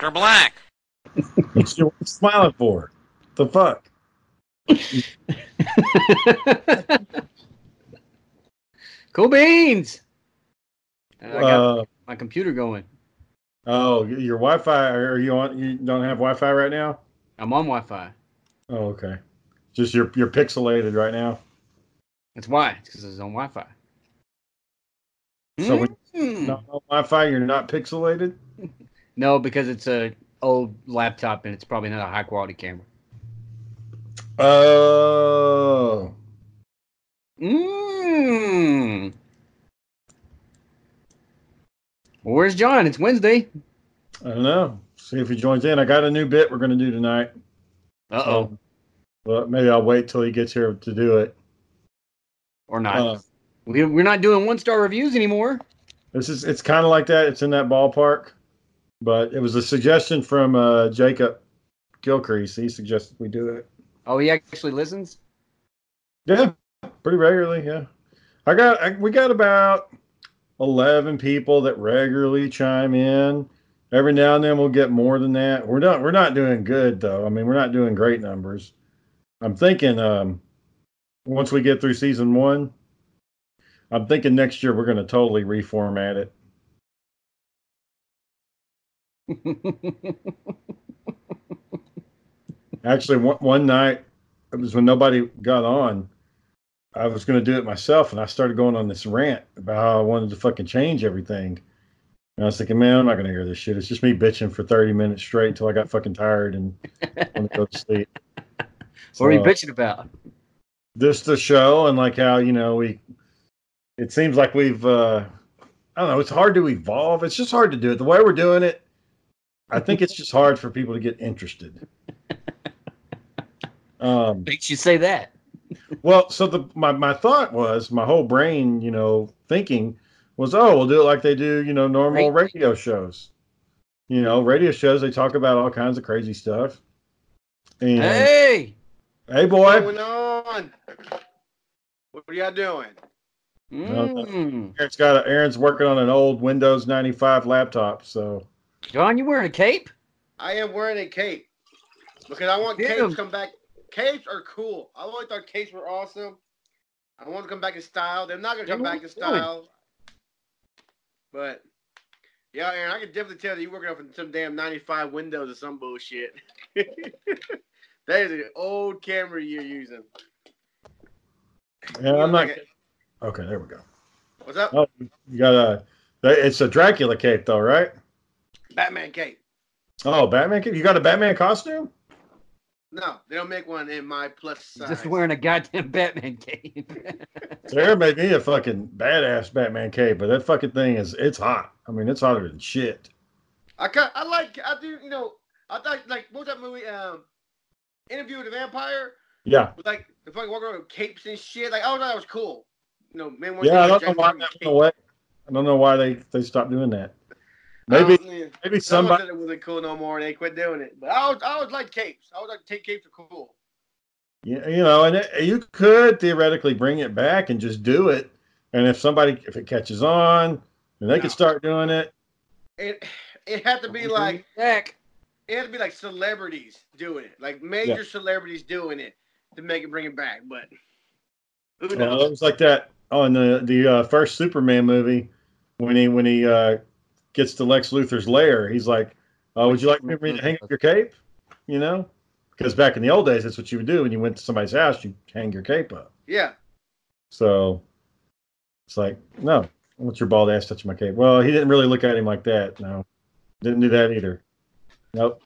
Mr. Black. What you smiling for? The fuck? Cool beans. I got my computer going. Oh, your Wi-Fi? Are you on? You don't have Wi-Fi right now? I'm on Wi-Fi. Oh, okay. Just you're pixelated right now. That's why. It's because it's on Wi-Fi. So when you're not on Wi-Fi, you're not pixelated? No, because it's an old laptop and it's probably not a high quality camera. Oh. Mmm. Well, where's John? It's Wednesday. I don't know. See if he joins in. I got a new bit we're going to do tonight. Uh-oh. Well, maybe I'll wait till he gets here to do it. Or not. We're not doing one-star reviews anymore. It's kind of like that. It's in that ballpark. But it was a suggestion from Jacob Gilcrease. He suggested we do it. Oh, he actually listens? Yeah, pretty regularly, yeah. We got about 11 people that regularly chime in. Every now and then we'll get more than that. We're not doing good though. I mean, we're not doing great numbers. I'm thinking once we get through season 1, I'm thinking next year we're going to totally reformat it. Actually, one night, it was when nobody got on, I was going to do it myself, and I started going on this rant about how I wanted to fucking change everything. And I was thinking, man, I'm not going to hear this shit. It's just me bitching for 30 minutes straight until I got fucking tired and wanted to go to sleep. So, what were you bitching about? Just the show and like how, you know, it seems like we've, I don't know, it's hard to evolve. It's just hard to do it. The way we're doing it, I think it's just hard for people to get interested. Makes you say that. Well, so my thought was, my whole brain, you know, thinking was, oh, we'll do it like they do, you know, normal radio shows. You know, radio shows, they talk about all kinds of crazy stuff. And, hey, boy, what's going on? What are y'all doing? Aaron's working on an old Windows 95 laptop, so. John, you wearing a cape? I am wearing a cape. Because I want capes to come back. Capes are cool. I always thought capes were awesome. I want to come back in style. They're not going to come back in style. But, yeah, Aaron, I can definitely tell that you're working up in some damn 95 Windows or some bullshit. That is an old camera you're using. Yeah, I'm not. Okay, there we go. What's up? Oh, you got it's a Dracula cape, though, right? Batman cape. Oh, Batman cape? You got a Batman costume? No, they don't make one in my plus size. Just wearing a goddamn Batman cape. There may be a fucking badass Batman cape, but that fucking thing it's hot. I mean, it's hotter than shit. I thought what was that movie? Interview with a Vampire? Yeah. With, like, the fucking walking around with capes and shit. Like, I thought that was cool. You know, men. Yeah, I don't know why they stopped doing that. Maybe somebody said it wasn't cool no more, and they quit doing it. But I always like capes. I always like to take capes are cool. Yeah, you know, and you could theoretically bring it back and just do it. And if it catches on, and they could start doing it. It had to be like heck. It had to be like celebrities doing it, like major celebrities doing it to make it bring it back. But who knows? It was like that on the first Superman movie when he gets to Lex Luthor's lair. He's like, "Would you like me to hang up your cape?" You know, because back in the old days, that's what you would do when you went to somebody's house. You hang your cape up. Yeah. So it's like, no, I want your bald ass touching my cape. Well, he didn't really look at him like that. No, didn't do that either. Nope.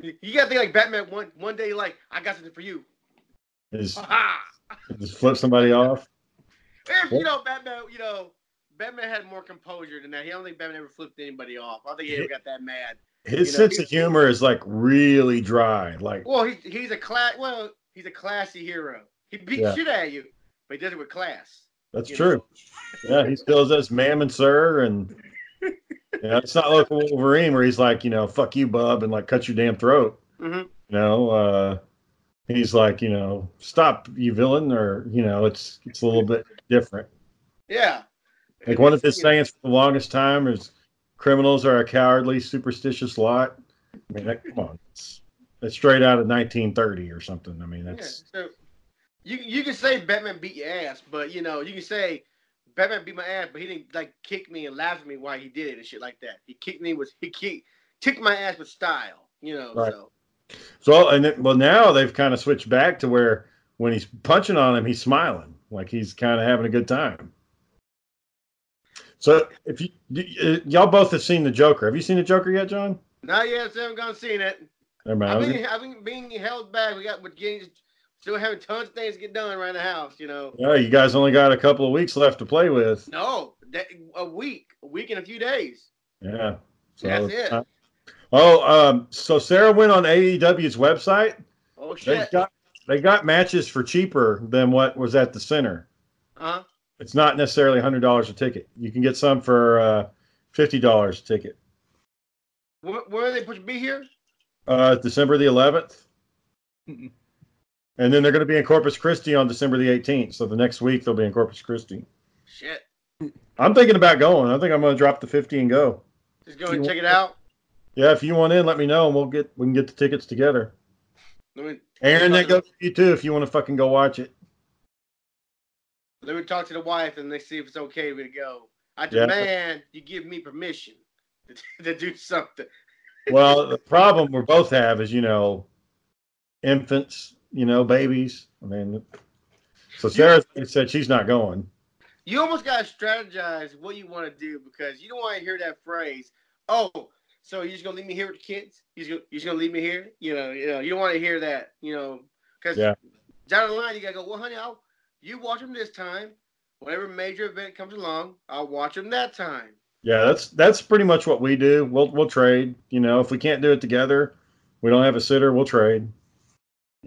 You gotta think like Batman one day, like, I got something for you. Just flip somebody off. If, you know, Batman had more composure than that. I don't think Batman ever flipped anybody off. I don't think he ever got that mad. His sense of humor is like really dry. Like, well, he's a classy hero. He beats shit out of you, but he does it with class. That's true. Yeah, he still does ma'am and sir and yeah, it's not like Wolverine where he's like, you know, fuck you, bub, and like cut your damn throat. Mm-hmm. You know, he's like, you know, stop, you villain, or you know, it's a little bit different. Yeah, like one of his sayings for the longest time is, "Criminals are a cowardly, superstitious lot." I mean, come on, that's straight out of 1930 or something. I mean, that's so you can say Batman beat your ass, but you know, you can say Batman beat my ass, but he didn't like kick me and laugh at me while he did it and shit like that. He kicked me ticked my ass with style, you know. Right. So and then, well, now they've kind of switched back to where when he's punching on him, he's smiling like he's kind of having a good time. So if y'all both have seen the Joker, have you seen the Joker yet, John? Not yet. So I haven't gone seen it. I've been being held back. Still having tons of things to get done around the house, you know. Yeah, you guys only got a couple of weeks left to play with. No, a week and a few days. Yeah. So that's it. So Sarah went on AEW's website. Oh, shit. They got matches for cheaper than what was at the center. Uh-huh. It's not necessarily $100 a ticket. You can get some for $50 a ticket. Where are they supposed to be here? December the 11th. Mm-mm. And then they're going to be in Corpus Christi on December the 18th. So the next week they'll be in Corpus Christi. Shit. I'm thinking about going. I think I'm going to drop the 50 and go. Just go and check it out. Yeah, if you want in, let me know and we can get the tickets together. Aaron, that goes to you too if you want to fucking go watch it. Let me talk to the wife and they see if it's okay to go. I demand you give me permission to do something. Well, the problem we both have is, you know, infants. You know, babies. I mean, so Sarah said she's not going. You almost got to strategize what you want to do because you don't want to hear that phrase. Oh, so you're just going to leave me here with the kids? You're just going to leave me here? You know, you don't want to hear that, you know, because down the line, you got to go, well, honey, you watch them this time. Whatever major event comes along, I'll watch them that time. Yeah, that's pretty much what we do. We'll trade. You know, if we can't do it together, we don't have a sitter, we'll trade.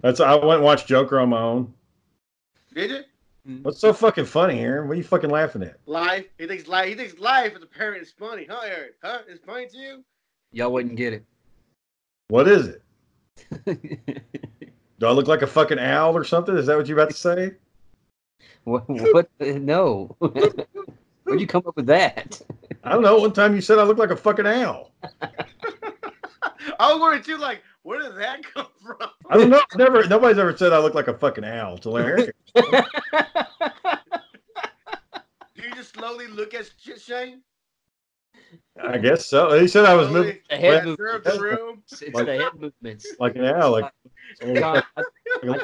I went and watched Joker on my own. Did you? What's so fucking funny, Aaron? What are you fucking laughing at? Life. He thinks life as a parent is funny, huh, Aaron? Huh? It's funny to you? Y'all wouldn't get it. What is it? Do I look like a fucking owl or something? Is that what you're about to say? What? No. Where'd you come up with that? I don't know. One time you said I look like a fucking owl. I was worried too, like, where did that come from? I don't know. Nobody's ever said I look like a fucking owl till Aaron. Do you just slowly look at shit, Shane? I guess so. He said I was moving. The head movements. It's the head movements. Like an owl. I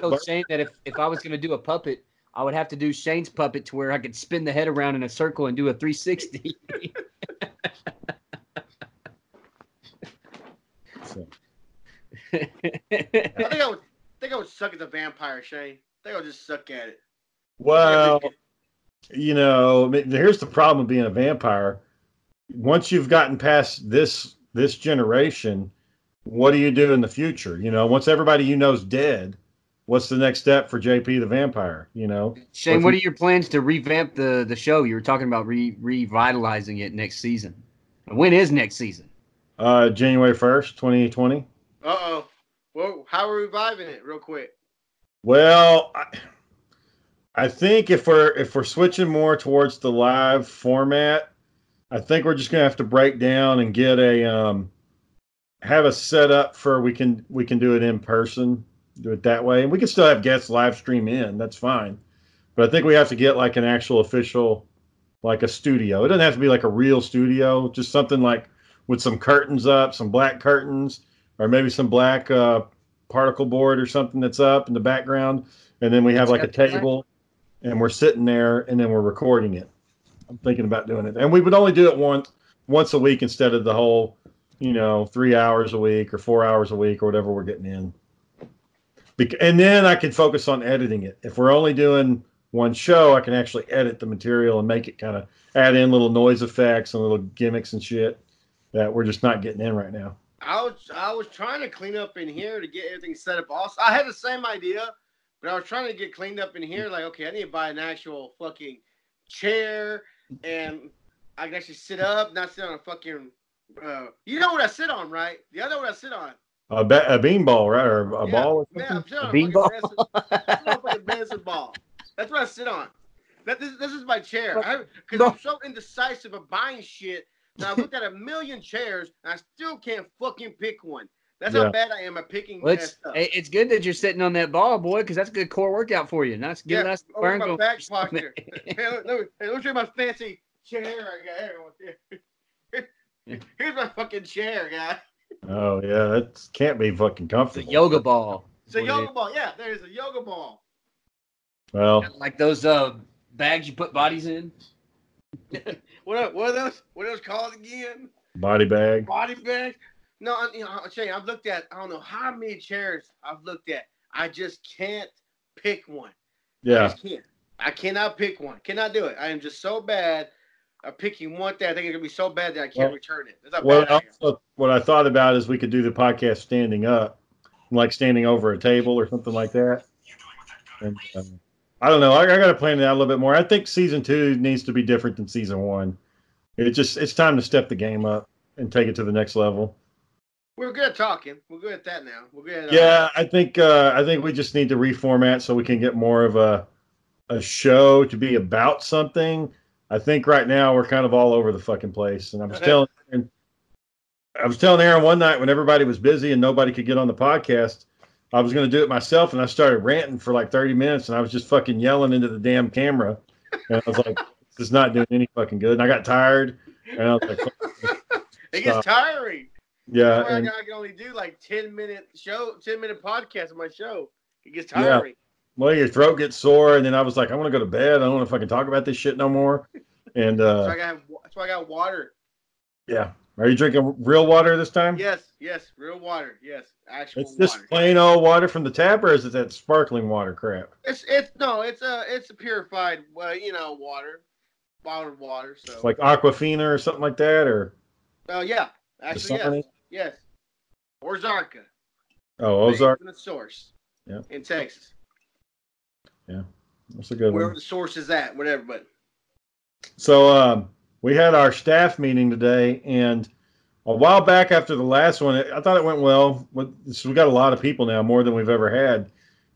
told Shane that if I was going to do a puppet, I would have to do Shane's puppet to where I could spin the head around in a circle and do a 360. So. I think I would suck at the vampire, Shane. I think I would just suck at it. Well, you know, here's the problem with being a vampire. Once you've gotten past this generation, what do you do in the future? You know, once everybody you know's dead, what's the next step for JP the vampire? You know, Shane, what are your plans to revamp the show? You were talking about revitalizing it next season. When is next season? January 1st, 2020. Uh-oh. Well, how are we reviving it real quick? Well, I think if we're switching more towards the live format, I think we're just going to have to break down and get a have a setup for we can do it in person, do it that way. And we can still have guests live stream in. That's fine. But I think we have to get like an actual official, like a studio. It doesn't have to be like a real studio, just something like with some curtains up, some black curtains, or maybe some black particle board or something that's up in the background. And then we have like a table and we're sitting there and then we're recording it. I'm thinking about doing it. And we would only do it once a week instead of the whole, 3 hours a week or 4 hours a week or whatever we're getting in. And then I can focus on editing it. If we're only doing one show, I can actually edit the material and make it kind of add in little noise effects and little gimmicks and shit that we're just not getting in right now. I was trying to clean up in here to get everything set up. Also, I had the same idea, but I was trying to get cleaned up in here. Like, okay, I need to buy an actual fucking chair and I can actually sit up, not sit on a fucking. You know what I sit on, right? The other one I sit on. A bean ball, right? Or a ball? Yeah, I'm sure. A bean ball? Medicine ball. That's what I sit on. This is my chair. Because I'm so indecisive of buying shit. Now, I looked at a million chairs, and I still can't fucking pick one. That's how bad I am at picking stuff. It's good that you're sitting on that ball, boy, because that's a good core workout for you. That's good. That's my back posture. Let me show my fancy chair I got here. Here's my fucking chair, guy. Oh, yeah, that can't be fucking comfortable. It's a yoga ball. It's a yoga ball, yeah. There is a yoga ball. Well. Like those bags you put bodies in. What are those called again? Body bag. Body bag. No, I'll tell you, I've looked at, I don't know how many chairs I've looked at. I just can't pick one. Yeah. I just can't. I cannot pick one. Cannot do it. I am just so bad. Picking one thing, I think it's going to be so bad that I can't return it. What I thought about is we could do the podcast standing up, like standing over a table or something like that. And, I don't know. I got to plan it out a little bit more. I think season 2 needs to be different than season 1. It's time to step the game up and take it to the next level. We're good at talking. We're good at that now. We're good at I think we just need to reformat so we can get more of a show to be about something. I think right now we're kind of all over the fucking place. And I was telling Aaron one night when everybody was busy and nobody could get on the podcast, I was going to do it myself. And I started ranting for like 30 minutes and I was just fucking yelling into the damn camera. And I was like, this is not doing any fucking good. And I got tired. And I was like, it gets tiring. Yeah. I can only do like 10 minute podcast on my show. It gets tiring. Yeah. Well, your throat gets sore, and then I was like, I want to go to bed. I don't want to fucking talk about this shit no more. And that's why I got water. Yeah. Are you drinking real water this time? Yes, real water. Yes, actual water. Is this plain old water from the tap, or is it that sparkling water crap? It's a purified, water, bottled water. So it's like Aquafina or something like that, or. Oh yeah, actually yes. Or Zarka. Oh, Ozark. The source. Yeah. In Texas. Yeah, that's a good one. Wherever the source is at, whatever. But so we had our staff meeting today, and a while back after the last one, I thought it went well. So we got a lot of people now, more than we've ever had.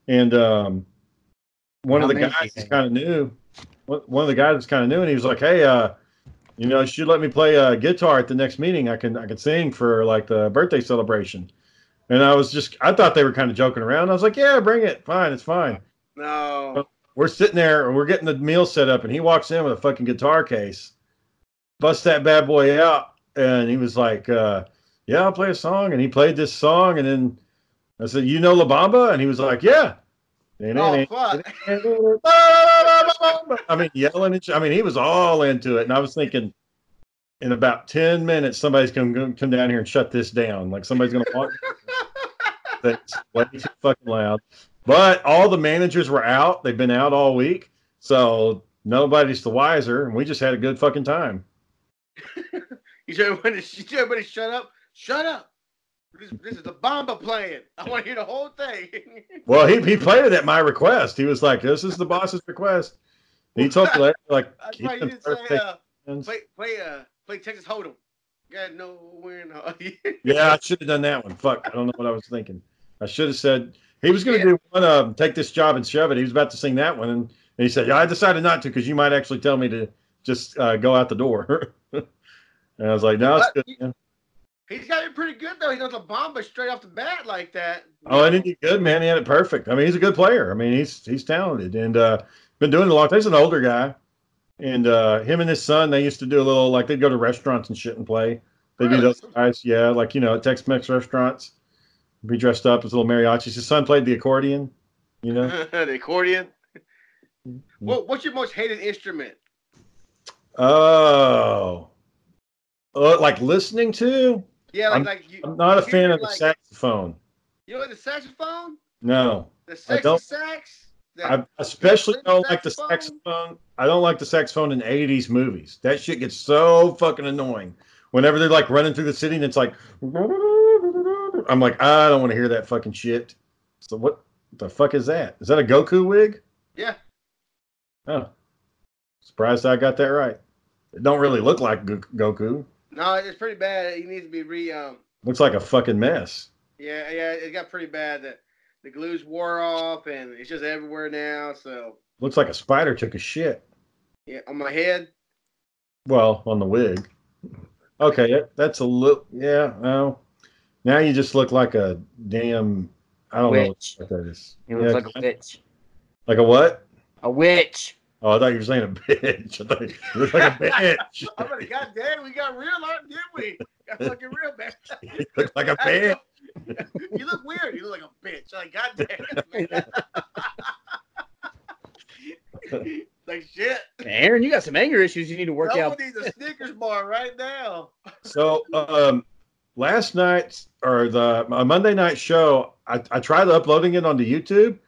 And one of the guys is kind of new, and he was like, "Hey, you should let me play guitar at the next meeting. I can sing for like the birthday celebration." And I thought they were kind of joking around. I was like, "Yeah, bring it. Fine, it's fine." No. We're sitting there, and we're getting the meal set up, and he walks in with a fucking guitar case, busts that bad boy out, and he was like, yeah, I'll play a song. And he played this song, and then I said, you know La Bamba? And he was like, yeah. Oh, fuck. I mean, yelling at you. I mean, he was all into it, and I was thinking, in about 10 minutes, somebody's going to come down here and shut this down. Like, somebody's going to walk. That's way too fucking loud. But all the managers were out. They've been out all week. So nobody's the wiser. And we just had a good fucking time. You said, everybody shut up? Shut up. This is the Bamba playing. I want to hear the whole thing. Well, he played it at my request. He was like, this is the boss's request. And he told me, like, play Texas Hold'em. got nowhere in the Yeah, I should have done that one. Fuck, I don't know what I was thinking. I should have said he was going to do one of take this job and shove it. He was about to sing that one, and he said, "Yeah, I decided not to because you might actually tell me to just go out the door." And I was like, "No, it's good." Yeah. He's got it pretty good though. He knows a bomba straight off the bat like that. Oh, and he did good, man. He had it perfect. I mean, he's a good player. I mean, he's talented and been doing it a long time. He's an older guy, and him and his son, they used to do a little like they'd go to restaurants and shit and play. They do those guys, yeah, like you know, Tex-Mex restaurants. Be dressed up as little mariachis. His son played the accordion, you know. The accordion. Well, what's your most hated instrument? Oh, like listening to? Yeah, I'm not a fan of the saxophone. You don't like the saxophone? No, the sexy I don't. Sax. I especially don't like the saxophone. I don't like the saxophone in 80s movies. That shit gets so fucking annoying. Whenever they're like running through the city and it's like. I'm like, I don't want to hear that fucking shit. So what the fuck is that? Is that a Goku wig? Yeah. Oh. Surprised I got that right. It don't really look like Goku. No, it's pretty bad. He needs to be looks like a fucking mess. Yeah, yeah, it got pretty bad. The glues wore off, and it's just everywhere now, so. Looks like a spider took a shit. Yeah, on my head? Well, on the wig. Okay, that's a little, yeah, no. Now you just look like a damn, I don't witch. Know what that is. You look like a witch. Like a what? A witch. Oh, I thought you were saying a bitch. I thought you looked like a bitch. I'm like, God damn, we got real life, didn't we? Got fucking real, man. You look like a bitch. You look weird. You look like a bitch. Like, God damn. Like shit. Aaron, you got some anger issues you need to work out. Someone needs a Snickers bar right now. So, last night or my Monday night show, I tried uploading it onto YouTube,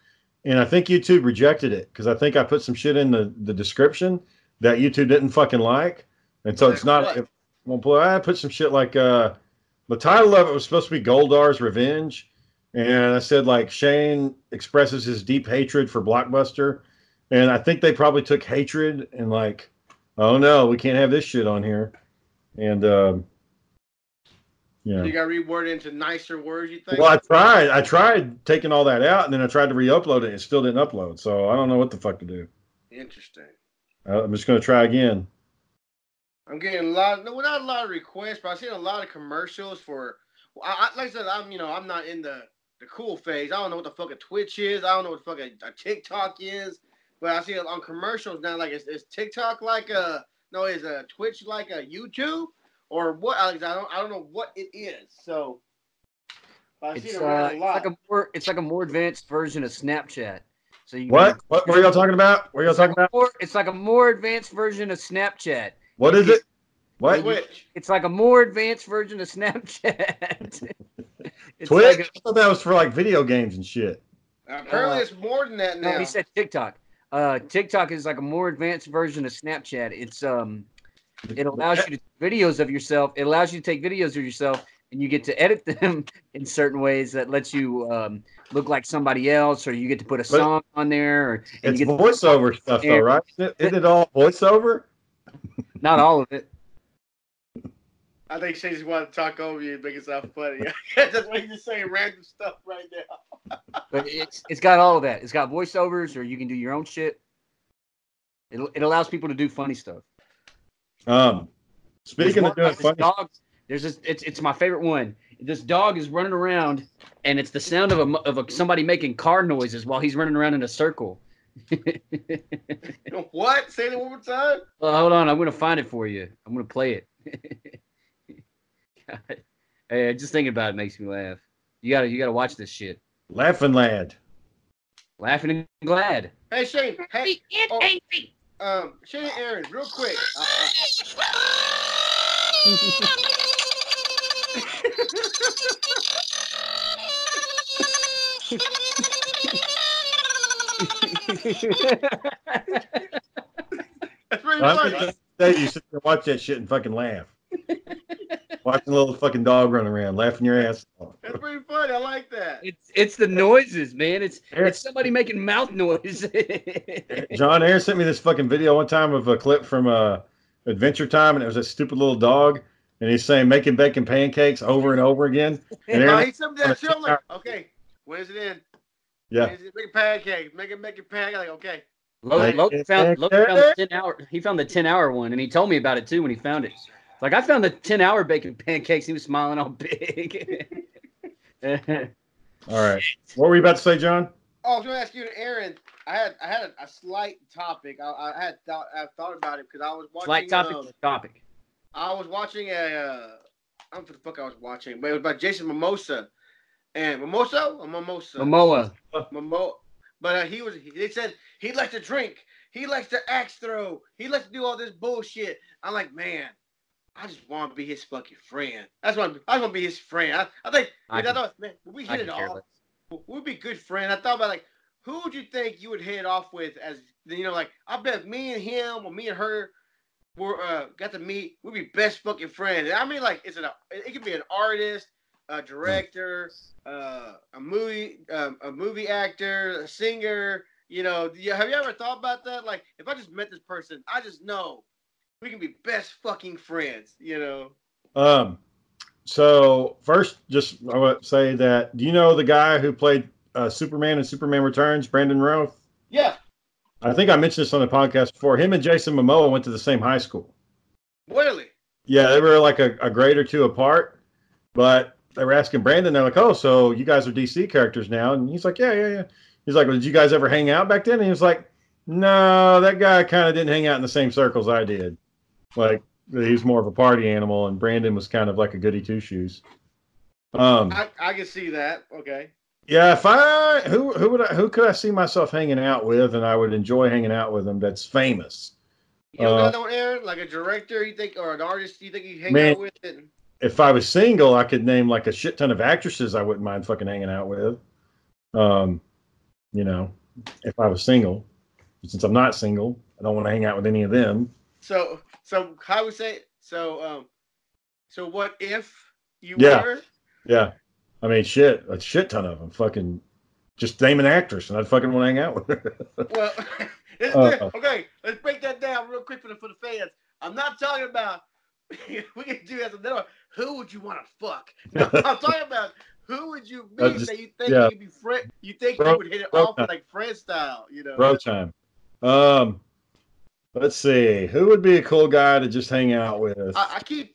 and I think YouTube rejected it because I think I put some shit in the description that YouTube didn't fucking like, and so it's not. Well, I put some shit like the title of it was supposed to be Goldar's Revenge, and I said like Shane expresses his deep hatred for Blockbuster, and I think they probably took hatred and like, oh no, we can't have this shit on here, and. Yeah. So you got reworded into nicer words, you think? Well, I tried taking all that out, and then I tried to re-upload it. It still didn't upload, so I don't know what the fuck to do. Interesting. I'm just going to try again. I'm getting not a lot of requests, but I've seen a lot of commercials for. Like I said, I'm not in the cool phase. I don't know what the fuck a Twitch is. I don't know what the fuck a TikTok is. But I see it on commercials now. Like is TikTok like a no? Is a Twitch like a YouTube? Or what, Alex? I don't know what it is. So I've seen it around a lot. It's like a more advanced version of Snapchat. So you what were y'all talking about? What are y'all talking about? It's like a more advanced version of Snapchat. What is it? What? Twitch. It's like a more advanced version of Snapchat. Twitch? I thought that was for like video games and shit. Apparently, it's more than that now. No, he said TikTok. TikTok is like a more advanced version of Snapchat. It's It allows you to take videos of yourself. It allows you to take videos of yourself, and you get to edit them in certain ways that lets you look like somebody else, or you get to put a song on there. Or, it's voiceover stuff, though, right? Isn't it all voiceover? Not all of it. I think she just wanted to talk over you and make it sound funny. That's why you're just saying random stuff right now. But it's got all of that. It's got voiceovers, or you can do your own shit. It allows people to do funny stuff. Speaking of doing funny dog, there's this. It's my favorite one. This dog is running around, and it's the sound of somebody making car noises while he's running around in a circle. What? Say it one more time. Hold on, I'm gonna find it for you. I'm gonna play it. God. Hey, just thinking about it makes me laugh. You gotta watch this shit. Laughing lad. Laughing and glad. Hey Shane. Hey. Oh. Shane and Aaron, real quick. That's pretty funny. You sit there, watch that shit and fucking laugh. Watching a little fucking dog run around, laughing your ass off. That's pretty funny. I like that. It's the noises, man. It's somebody making mouth noise. John Aaron sent me this fucking video one time of a clip from Adventure Time, and it was a stupid little dog, and he's saying making bacon pancakes over and over again. And I eat some of that shit. I'm like, okay, where's it in? Yeah. Making pancakes, making pancakes. Like, okay. Logan found the 10-hour. He found the 10-hour one, and he told me about it too when he found it. Like, I found the 10-hour bacon pancakes. He was smiling all big. All right. What were you about to say, John? Oh, I was going to ask you, Aaron. I had a slight topic. I thought about it because I was watching. Slight topic. Topic. I was watching I don't know what the fuck I was watching, but it was about Jason Momoa. And Momoa. But they said he likes to drink. He likes to axe throw. He likes to do all this bullshit. I'm like, man, I just want to be his fucking friend. That's what I want to be his friend. I thought, man, we hit it off. We'd be good friends. I thought about, like, who would you think you would hit it off with as, you know, like, I bet me and him or me and her were got to meet, we'd be best fucking friends. I mean, like, it could be an artist, a director, a movie actor, a singer. You know, have you ever thought about that? Like, if I just met this person, I just know we can be best fucking friends, you know? So first, just I want to say that, do you know the guy who played Superman in Superman Returns, Brandon Routh? Yeah. I think I mentioned this on the podcast before. Him and Jason Momoa went to the same high school. Really? Yeah, they were like a grade or two apart, but they were asking Brandon, they're like, oh, so you guys are DC characters now? And he's like, yeah. He's like, well, did you guys ever hang out back then? And he was like, no, that guy kind of didn't hang out in the same circles I did. Like, he was more of a party animal, and Brandon was kind of like a goody two-shoes. I can see that. Okay. Yeah, who could I see myself hanging out with, and I would enjoy hanging out with him, that's famous? You know, another one, Aaron, like a director, you think, or an artist, you think you hang out with? And... if I was single, I could name like a shit ton of actresses I wouldn't mind fucking hanging out with. You know, if I was single, since I'm not single, I don't want to hang out with any of them. So I would say, so what if you were? Yeah. I mean, shit, a shit ton of them. Fucking just name an actress and I'd fucking want to hang out with her. Well, okay, let's break that down real quick for the fans. I'm not talking about, we can do as another one, who would you want to fuck? No, I'm talking about who would you meet that you think you'd be friend? You think you would hit it off with, like, friend style, you know? Bro time. Let's see, who would be a cool guy to just hang out with? I keep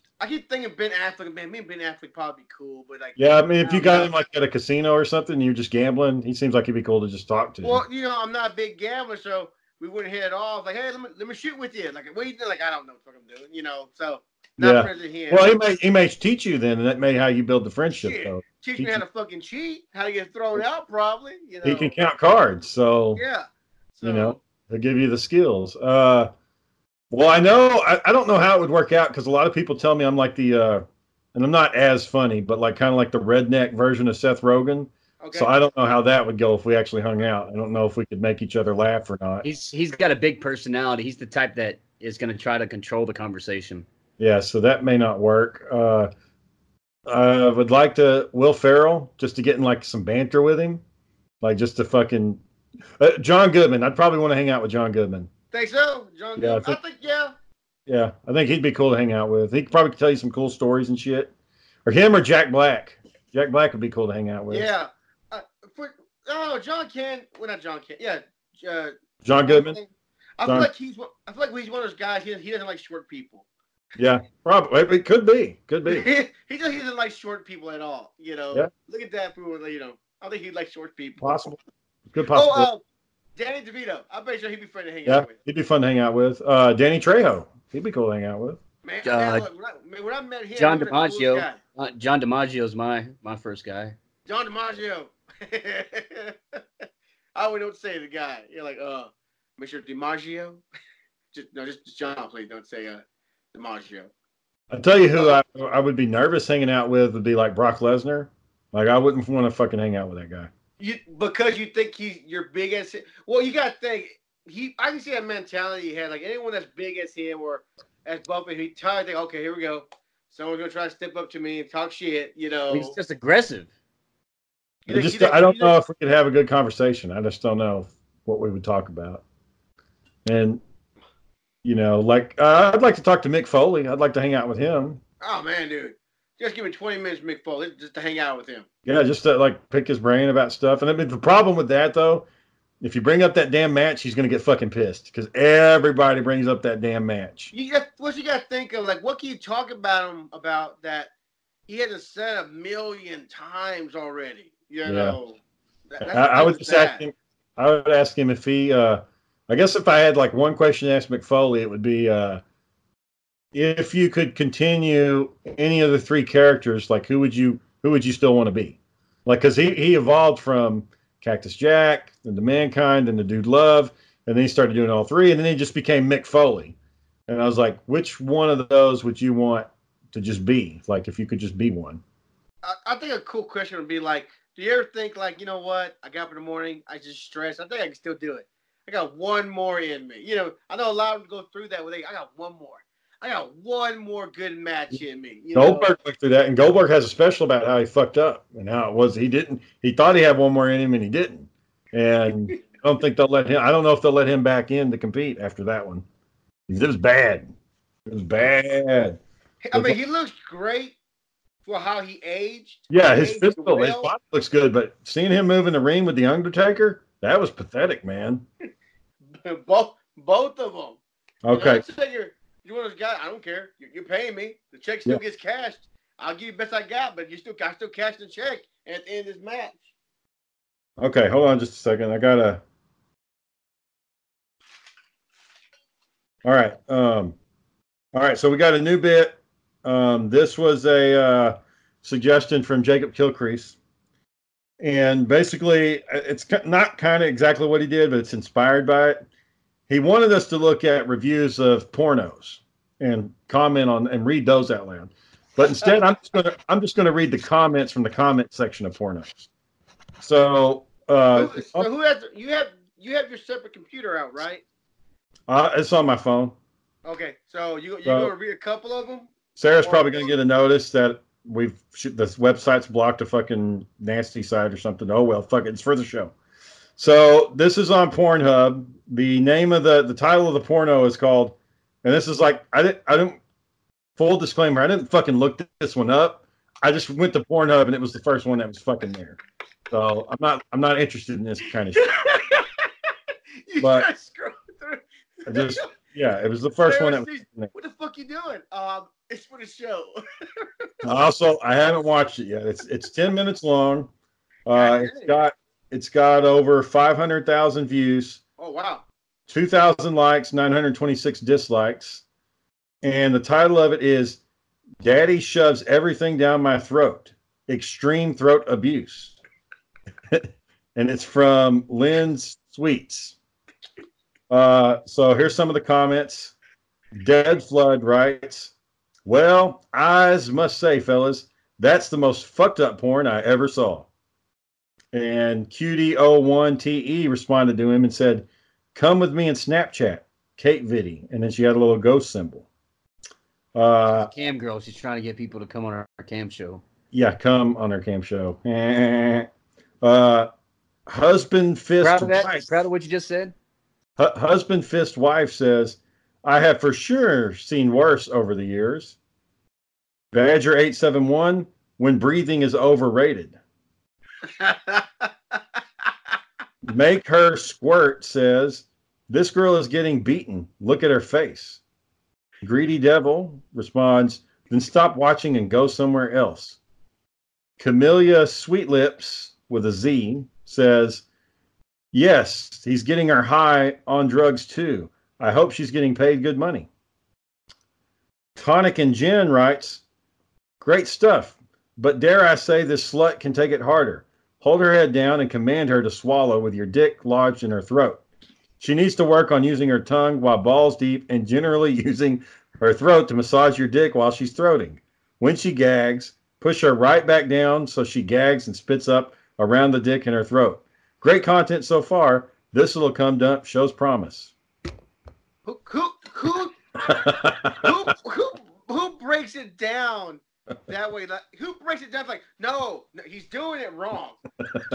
thinking Ben Affleck. Man, me and Ben Affleck probably be cool, but like, yeah, I mean, if you got him like at a casino or something, and you're just gambling, he seems like he'd be cool to just talk to. Well, you know, I'm not a big gambler, so we wouldn't hit it off. Like, hey, let me shoot with you. Like, what do you think? Like, I don't know what I'm doing, you know? So. Not friends with him. Well, he may teach you then, and that may how you build the friendship. Shit. Though. Teach me how to fucking cheat, how to get thrown out, probably. You know, he can count cards, so yeah, so, you know, they give you the skills. Well, I know I don't know how it would work out because a lot of people tell me I'm like the, and I'm not as funny, but like kind of like the redneck version of Seth Rogen. Okay. So I don't know how that would go if we actually hung out. I don't know if we could make each other laugh or not. He's got a big personality. He's the type that is going to try to control the conversation. Yeah, so that may not work. I would like to Will Ferrell, just to get in like some banter with him, like just to fucking John Goodman. I'd probably want to hang out with John Goodman. Think so, John? Yeah, Goodman. I think I think he'd be cool to hang out with. He could probably tell you some cool stories and shit, or him or Jack Black. Jack Black would be cool to hang out with. Yeah, John Goodman. I feel like he's one of those guys. He doesn't like short people. Yeah, probably. It could be. Could be. He doesn't like short people at all, you know. Yeah. Look at that fool, you know. I think he likes short people. Possible. Good possible. Oh, Danny DeVito. I bet you he'd be fun to hang out with. He'd be fun to hang out with. Danny Trejo. He'd be cool to hang out with. Man, look, when I met him, John DiMaggio. John DiMaggio's my first guy. John DiMaggio. I would not say the guy. You're like, Mr. DiMaggio. just John, please. Don't say DiMaggio. I'll tell you who I would be nervous hanging out with would be like Brock Lesnar. Like, I wouldn't want to fucking hang out with that guy. Because you think you're big as him? Well, you got to think, I can see that mentality he had. Like, anyone that's big as him or as bumping, he tired, think, okay, here we go. Someone's going to try to step up to me and talk shit, you know. He's just aggressive. I don't know if we could have a good conversation. I just don't know what we would talk about. And... you know, like I'd like to talk to Mick Foley. I'd like to hang out with him. Oh, man, dude. Just give me 20 minutes, Mick Foley, just to hang out with him. Yeah, just to, like, pick his brain about stuff. And I mean, the problem with that, though, if you bring up that damn match, he's going to get fucking pissed because everybody brings up that damn match. What you got to think of, like, what can you talk about him about that he hasn't said a million times already? You know? Yeah. I would ask him if he I guess if I had, like, one question to ask McFoley, it would be if you could continue any of the three characters, like, who would you still want to be? Like, because he evolved from Cactus Jack, then to Mankind, then to Dude Love, and then he started doing all three, and then he just became Mick Foley. And I was like, which one of those would you want to just be? Like, if you could just be one. I think a cool question would be, like, do you ever think, like, you know what? I got up in the morning, I just stressed. I think I can still do it. I got one more in me. You know, I know a lot of them go through that where they, I got one more good match in me. You Goldberg went through that, and Goldberg has a special about how he fucked up and how it was he thought he had one more in him and he didn't. And I don't think they'll let him. I don't know if they'll let him back in to compete after that one. It was bad. It was bad. I mean, he looks great for how he aged. Yeah, his physical, his body looks good, but seeing him move in the ring with the Undertaker, that was pathetic, man. both of them. Okay. You want this guy? I don't care. You're paying me. The check still gets cashed. I'll give you the best I got, but I still cash the check at the end of this match. Okay, hold on just a second. All right. All right. So we got a new bit. This was a suggestion from Jacob Gilcrease, and basically, it's not kind of exactly what he did, but it's inspired by it. He wanted us to look at reviews of pornos and comment on and read those out loud. But instead, I'm just gonna read the comments from the comment section of pornos. So, who has you have your separate computer out, right? It's on my phone. Okay, so you're gonna read a couple of them. Sarah's probably gonna get a notice that this website's blocked a fucking nasty site or something. Oh well, fuck it, it's for the show. So this is on Pornhub. The name of the title of the porno is called, and this is like, full disclaimer, I didn't fucking look this one up. I just went to Pornhub and it was the first one that was fucking there. So I'm not interested in this kind of shit. But I just, it was the first one that was there. What the fuck you doing? It's for the show. Also, I haven't watched it yet. It's 10 minutes long. It's got over 500,000 views. Oh, wow. 2,000 likes, 926 dislikes. And the title of it is Daddy Shoves Everything Down My Throat, Extreme Throat Abuse. And it's from Lynn's Sweets. So here's some of the comments. Dead Flood writes, well, I must say, fellas, that's the most fucked up porn I ever saw. And QD01TE responded to him and said, come with me in Snapchat, Kate Vitti. And then she had a little ghost symbol. Cam girl. She's trying to get people to come on our cam show. Yeah, come on our cam show. Husband Fist Proud of that? Wife. Proud of what you just said? Husband Fist Wife says, I have for sure seen worse over the years. Badger 871, when breathing is overrated. Make her squirt says, this girl is getting beaten. Look at her face. Greedy Devil responds, then stop watching and go somewhere else. Camellia Sweetlips with a Z says, yes, he's getting her high on drugs too. I hope she's getting paid good money. Tonic and Jen writes, great stuff, but dare I say this slut can take it harder. Hold her head down and command her to swallow with your dick lodged in her throat. She needs to work on using her tongue while balls deep and generally using her throat to massage your dick while she's throating. When she gags, push her right back down so she gags and spits up around the dick in her throat. Great content so far. This little cum dump shows promise. Who breaks it down? That way, like, who breaks it down? Like, no, he's doing it wrong.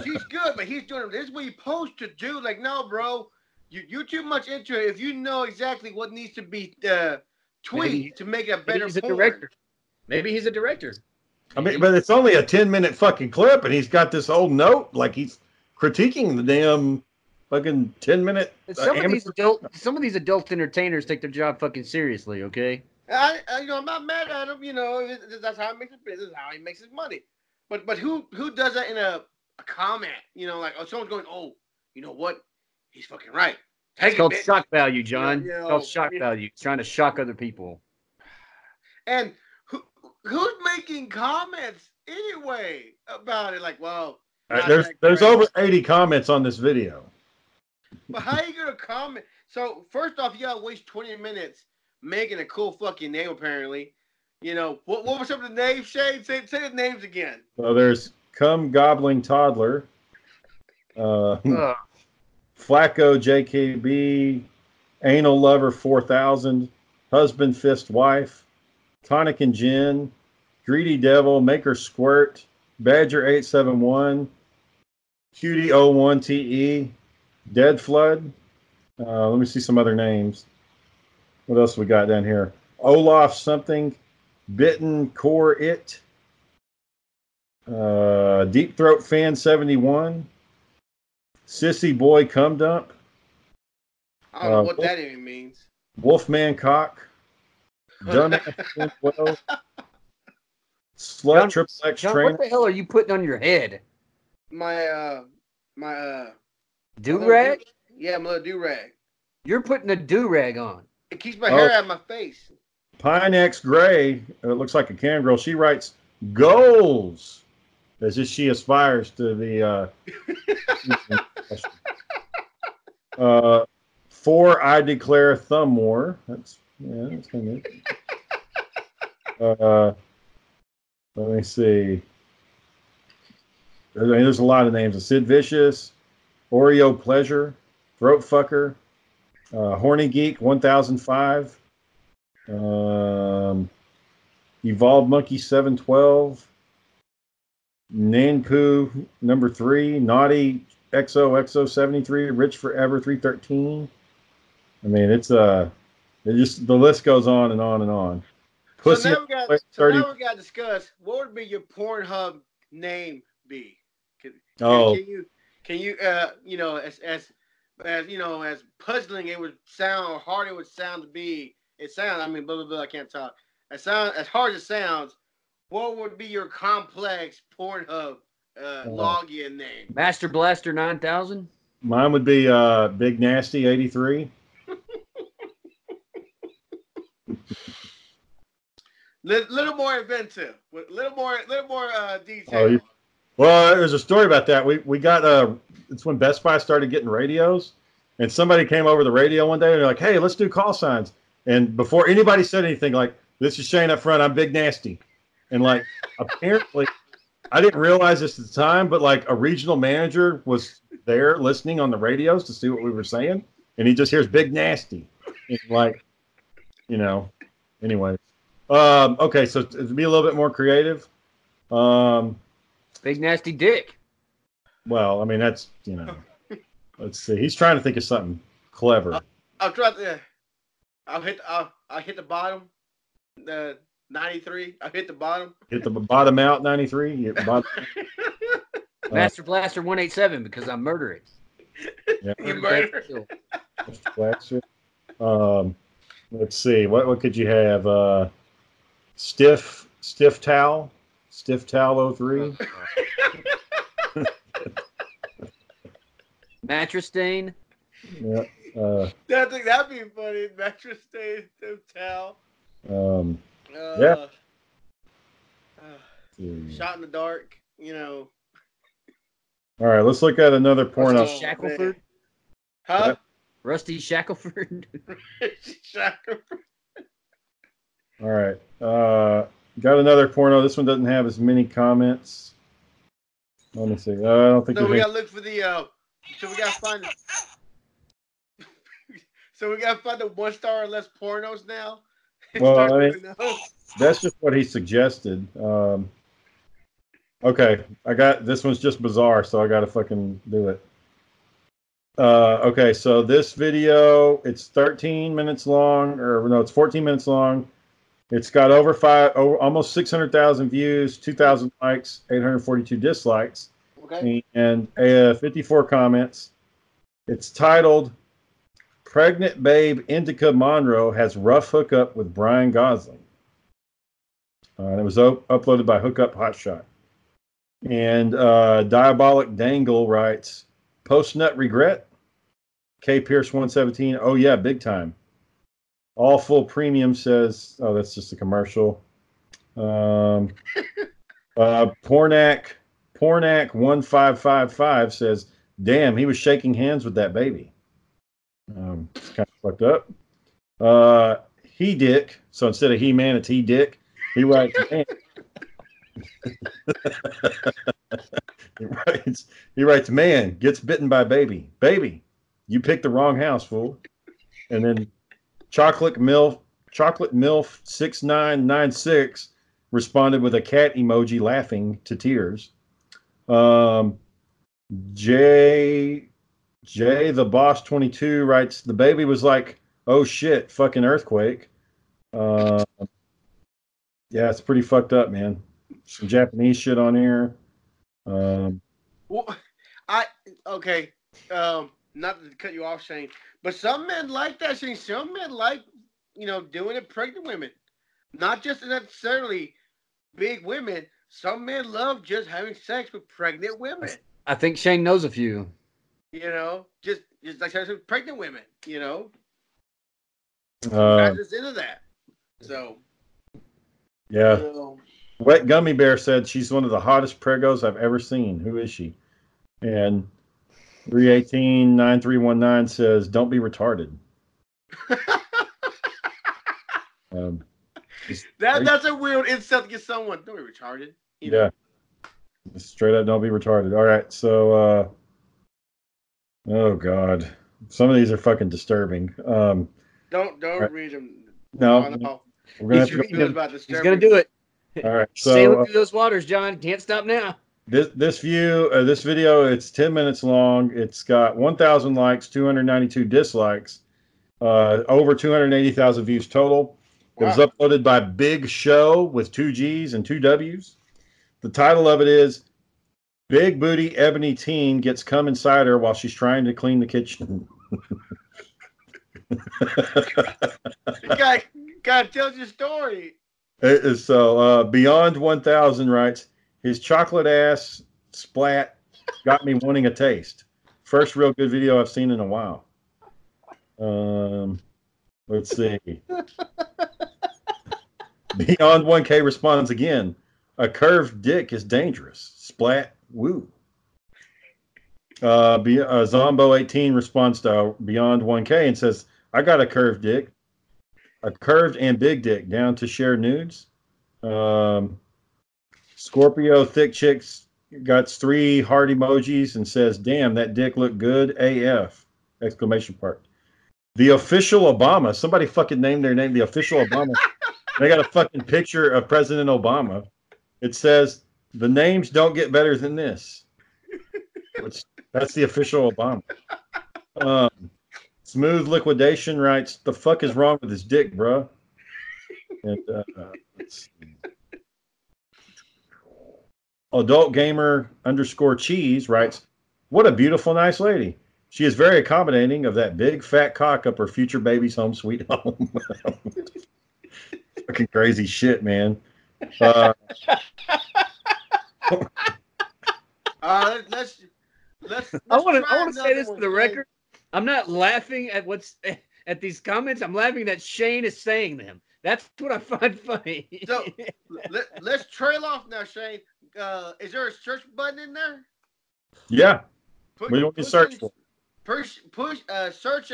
She's good, but he's doing it. This is what you're supposed to do. Like, no, bro, you're too much into it. If you know exactly what needs to be tweaked to make a better porn. He's a director. Maybe he's a director. I mean, but it's only a 10-minute fucking clip, and he's got this old note like he's critiquing the damn fucking 10-minute. Some of these adult entertainers take their job fucking seriously. Okay. I you know, I'm not mad at him. You know, that's how he makes his business, how he makes his money. But who does that in a comment? You know, like, oh, someone's going, oh, you know what? He's fucking right. Take it's called bitch. Shock value, John. You know, it's called shock value. It's trying to shock other people. And who's making comments anyway about it? Like, well, there's over 80 comments on this video. But how are you gonna comment? So first off, you gotta waste 20 minutes making a cool fucking name. Apparently, you know what was some of the names? Shane, say the names again. So there's Cum Gobbling Toddler, Flacco JKB, Anal Lover 4000, Husband Fist Wife, Tonic and Gin, Greedy Devil, Maker Squirt, Badger 871, Cutie 01TE, Dead Flood. Let me see some other names. What else we got down here? Olaf something, Bitten Core It, Deep Throat Fan 71, Sissy Boy Cum Dump. I don't know what that even means. Wolfman Cock. Dumbass well, Slut Triple X Trainer. What the hell are you putting on your head? My do-rag? Yeah, my little do-rag. You're putting a do-rag on. It keeps my hair out of my face. Pine X Gray, it looks like a cam girl. She writes goals as if she aspires to the for I declare thumb war. That's kind of let me see. There's a lot of names. Sid Vicious, Oreo Pleasure, Throat Fucker, Horny Geek 1005, Evolved Monkey 712, Nanpoo number 3, Naughty XOXO 73, Rich Forever 313. I mean, it's it just, the list goes on and on and on. Pussy so now we got to discuss, what would be your Pornhub name be? Can you, as puzzling it would sound, or hard it would sound to be. It sounds, I mean, blah blah blah. I can't talk. It sounds as hard as it sounds. What would be your complex Pornhub login name? Master Blaster 9000. Mine would be Big Nasty 83. Little more inventive, little more detail. Well, there's a story about that. We got it's when Best Buy started getting radios, and somebody came over the radio one day and they're like, "Hey, let's do call signs." And before anybody said anything, like, "This is Shane up front. I'm Big Nasty," and like apparently, I didn't realize this at the time, but like a regional manager was there listening on the radios to see what we were saying, and he just hears Big Nasty, and like, you know, anyway. Okay, so to be a little bit more creative. Big Nasty Dick. Well, I mean, that's, you know. Let's see. He's trying to think of something clever. I'll try to. I'll hit the bottom. The 93. I'll hit the bottom. Hit the bottom out 93. Hit bottom. Master Blaster 187 because I murder it. Yeah. You murder. Master Blaster. Let's see. What could you have? Stiff towel 03. Mattress stain. Yeah. I think that'd be funny. Mattress stain, stiff towel. Yeah. Shot in the dark. You know. All right. Let's look at another porno. Shackleford. Huh? Rusty Shackleford. All right. Got another porno. This one doesn't have as many comments. Let me see. I don't think. So we gotta look for the. So we gotta find the 1-star or less pornos now. Well, that's just what he suggested. Okay, I got this one's just bizarre, so I gotta fucking do it. Okay, so this video, it's 14 minutes long. It's got almost 600,000 views, 2,000 likes, 842 dislikes, okay, and 54 comments. It's titled "Pregnant Babe Indica Monroe Has Rough Hookup with Brian Gosling." It was uploaded by Hookup Hotshot. And Diabolic Dangle writes, "Post-nut regret? K Pierce 117. Oh yeah, big time. All Full Premium" says, oh, that's just a commercial. Pornac 1555 says, "Damn, he was shaking hands with that baby." It's kind of fucked up. He Dick. So instead of He-Man, it's He Dick. He writes, "Man." he writes, "Man gets bitten by baby. Baby, you picked the wrong house, fool." And then Chocolate MILF 6996 responded with a cat emoji laughing to tears. Jay the Boss 22 writes, "The baby was like, oh shit, fucking earthquake." Yeah, it's pretty fucked up, man. Some Japanese shit on here. Not to cut you off, Shane, but some men like that, Shane. Some men like, doing it pregnant women. Not just necessarily big women. Some men love just having sex with pregnant women. I think Shane knows a few. Just like sex with pregnant women, I'm just into that. So. Yeah. Wet Gummy Bear said, "She's one of the hottest pregos I've ever seen. Who is she?" And 318-9319 says, "Don't be retarded." That's a weird insult to get someone. Don't be retarded. Yeah. Straight up, don't be retarded. All right. So, oh, God. Some of these are fucking disturbing. Don't read them. No. We're going to do it. All right. So, sailing through those waters, John. Can't stop now. This video, it's 10 minutes long. It's got 1,000 likes, 292 dislikes, over 280,000 views total. Wow. It was uploaded by Big Show with 2 G's and 2 W's. The title of it is "Big Booty Ebony Teen Gets Cum Inside Her While She's Trying to Clean the Kitchen." God tells your story. It is so. Beyond 1,000 writes, "His chocolate ass splat got me wanting a taste. First real good video I've seen in a while." Let's see. Beyond 1K responds again. "A curved dick is dangerous. Splat. Woo." Zombo18 responds to Beyond 1K and says, "I got a curved dick. A curved and big dick down to share nudes." Scorpio Thick Chicks got 3 heart emojis and says, "Damn, that dick looked good AF!" Exclamation part. The Official Obama. Somebody fucking named their name The Official Obama. They got a fucking picture of President Obama. It says, "The names don't get better than this." That's The Official Obama. Smooth Liquidation writes, "The fuck is wrong with his dick, bruh?" And, let's see. Adult Gamer _ Cheese writes, "What a beautiful, nice lady. She is very accommodating of that big fat cock up her future baby's home sweet home." Fucking crazy shit, man. Let's I want to say this for the record. I'm not laughing at these comments. I'm laughing that Shane is saying them. That's what I find funny. So let's trail off now, Shane. Is there a search button in there? Yeah. We don't need to search for. Push search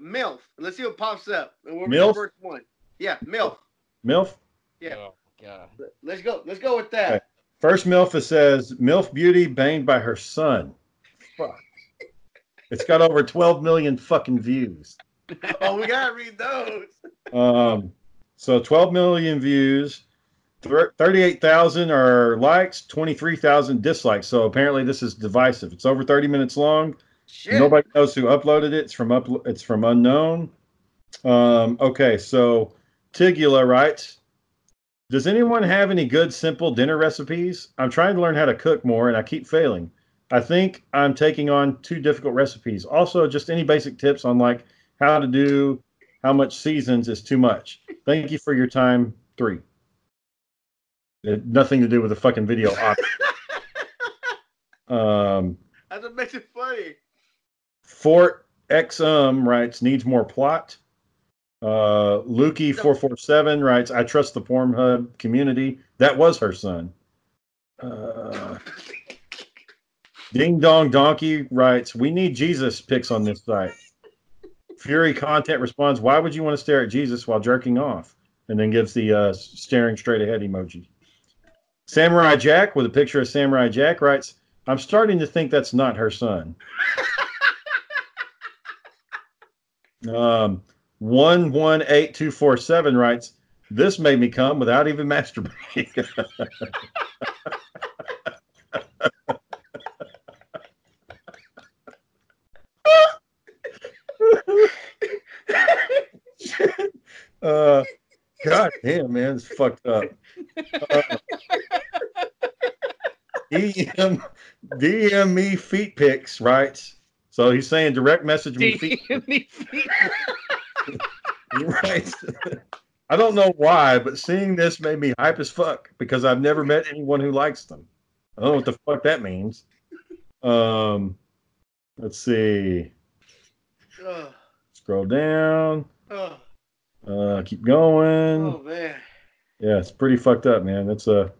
MILF. Let's see what pops up. And we'll MILF? First one. Yeah, MILF. MILF? Yeah. Oh, God. Let's go with that. Okay. First MILF, it says, "MILF Beauty Banged by Her Son." Fuck. It's got over 12 million fucking views. Oh, we gotta read those. So 12 million views. 38,000 are likes, 23,000 dislikes. So apparently this is divisive. It's over 30 minutes long. Shit. Nobody knows who uploaded it. It's from unknown. Okay, so Tigula writes, does anyone have any good simple dinner recipes? I'm trying to learn how to cook more and I keep failing. I think I'm taking on too difficult recipes. Also, just any basic tips on like how to do, how much seasons is too much. Thank you for your time. 3. It, nothing to do with the fucking video. That's what makes it funny. Fort XM writes, needs more plot. Lukey447 writes, I trust the Pornhub community. That was her son. Ding Dong Donkey writes, we need Jesus pics on this site. Fury Content responds, why would you want to stare at Jesus while jerking off? And then gives the staring straight ahead emoji. Samurai Jack with a picture of Samurai Jack writes, I'm starting to think that's not her son.118247 writes, this made me come without even masturbating. God damn, man, it's fucked up. DM me feet pics, right? So he's saying direct message me feet pics. Right. I don't know why, but seeing this made me hype as fuck because I've never met anyone who likes them. I don't know what the fuck that means. Let's see. Scroll down. Keep going. Oh man. Yeah, it's pretty fucked up, man. That's a.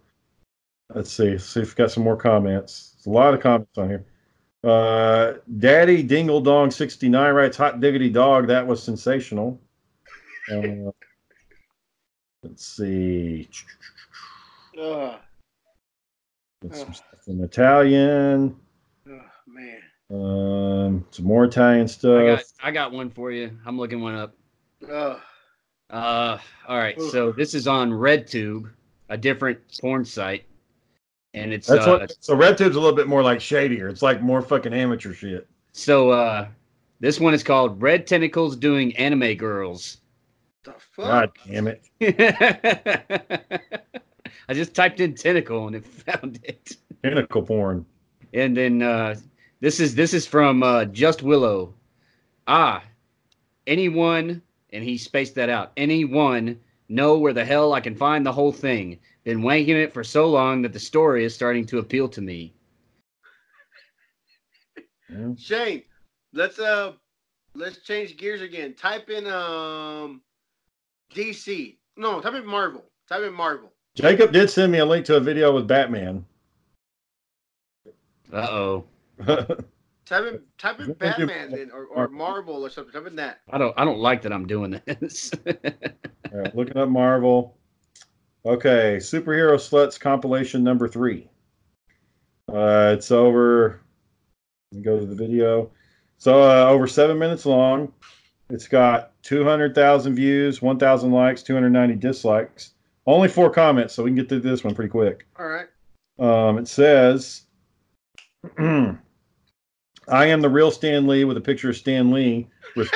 Let's see. See if we've got some more comments. There's a lot of comments on here. Daddy Dingle Dong 69 writes, hot diggity dog. That was sensational. Let's see. Got some stuff in Italian. Oh man. Some more Italian stuff. I got one for you. I'm looking one up. All right. So this is on RedTube, a different porn site, and it's so RedTube's a little bit more like shadier. It's like more fucking amateur shit. So this one is called Red Tentacles Doing Anime Girls. The fuck? God damn it! I just typed in tentacle and it found it. Tentacle porn. And then this is from Just Willow. Anyone. And he spaced that out. Anyone know where the hell I can find the whole thing? Been wanking it for so long that the story is starting to appeal to me. Yeah. Shane, let's change gears again. Type in DC. No, type in Marvel. Type in Marvel. Jacob did send me a link to a video with Batman. Uh-oh. Type in Batman then, or Marvel or something. Type in that. I don't like that I'm doing this. All right, looking up Marvel. Okay, Superhero Sluts compilation number 3. It's over. Let me go to the video. So over 7 minutes long. It's got 200,000 views, 1,000 likes, 290 dislikes. Only 4 comments, so we can get through this one pretty quick. All right. It says... I am the real Stan Lee with a picture of Stan Lee. He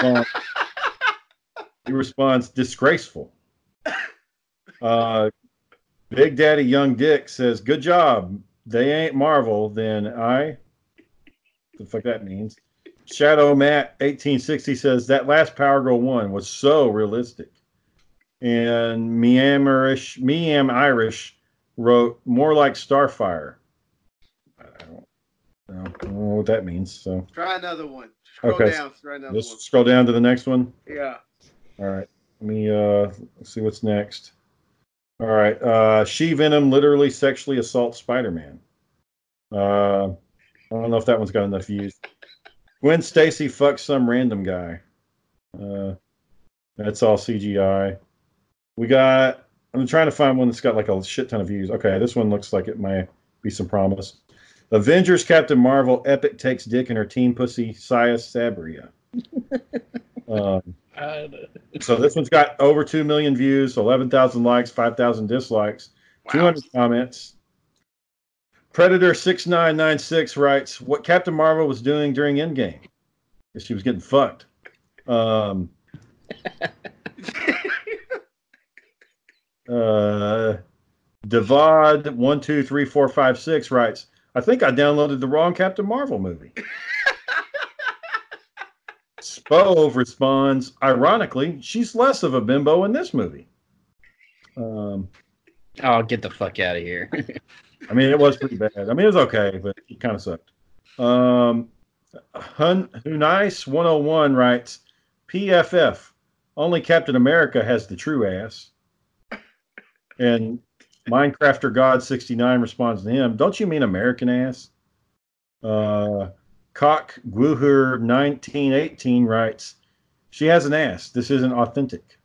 responds, disgraceful. Big Daddy Young Dick says, good job. They ain't Marvel. Then I. What the fuck that means? Shadow Matt 1860 says, that last Power Girl one was so realistic. And Miam Irish wrote, more like Starfire. I don't know what that means. So try another one. Scroll down. Try another one. Scroll down to the next one. Yeah. All right. Let me see what's next. All right. She Venom literally sexually assaults Spider-Man. I don't know if that one's got enough views. Gwen Stacy fucks some random guy. That's all CGI. I'm trying to find one that's got like a shit ton of views. Okay, this one looks like it might be some promise. Avengers Captain Marvel epic takes dick and her teen pussy Saya Sabria. So this one's got over 2 million views, 11,000 likes, 5,000 dislikes, wow. 200 comments. Predator 6996 writes, what Captain Marvel was doing during Endgame. She was getting fucked. Devad12346 writes, I think I downloaded the wrong Captain Marvel movie. Spove responds, ironically, she's less of a bimbo in this movie. Oh, get the fuck out of here. I mean, it was pretty bad. I mean, it was okay, but it kind of sucked. Hunice101 writes, PFF, only Captain America has the true ass. And Minecrafter God 69 responds to him, don't you mean American ass? Cock Guher 1918 writes, she has an ass. This isn't authentic.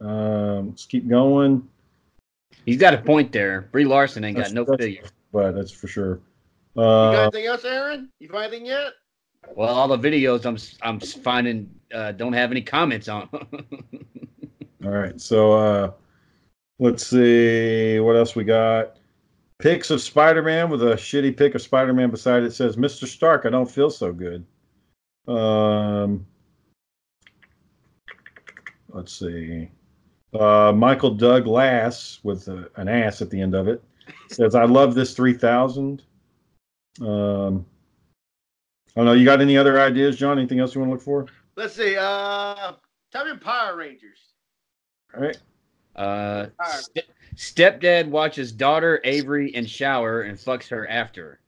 Let's keep going. He's got a point there. Brie Larson ain't got no figure. But that's for sure. You got anything else, Aaron? You find anything yet? Well, all the videos I'm finding don't have any comments on. All right, so let's see what else we got. Pics of Spider-Man with a shitty pic of Spider-Man beside it says, "Mr. Stark, I don't feel so good." Let's see. Michael Doug Lass with an ass at the end of it says, "I love this 3000." I don't know. You got any other ideas, John? Anything else you want to look for? Let's see. Type in Power Rangers. All right. Stepdad watches daughter Avery in shower and fucks her after.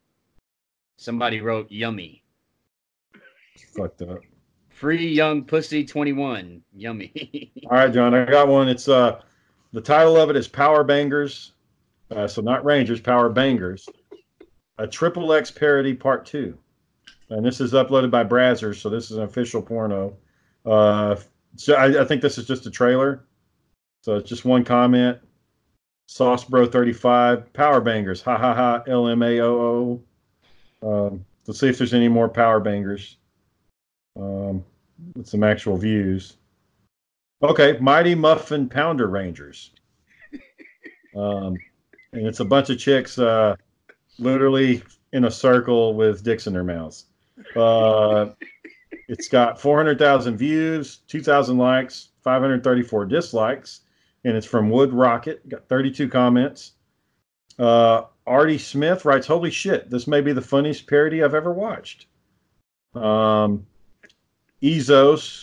Somebody wrote yummy. Fucked up. Free young pussy 21. Yummy. All right, John. I got one. It's the title of it is Power Bangers. So not Rangers, Power Bangers. A Triple X Parody Part 2. And this is uploaded by Brazzers, so this is an official porno. So I think this is just a trailer. So it's just one comment. SauceBro35, Power Bangers, ha ha ha, LMAOO. Let's see if there's any more Power Bangers. With some actual views. Okay, Mighty Muffin Pounder Rangers. And it's a bunch of chicks... literally in a circle with dicks in their mouths. It's got 400,000 views, 2,000 likes, 534 dislikes, and it's from Wood Rocket. Got 32 comments. Artie Smith writes, holy shit, this may be the funniest parody I've ever watched. Ezos,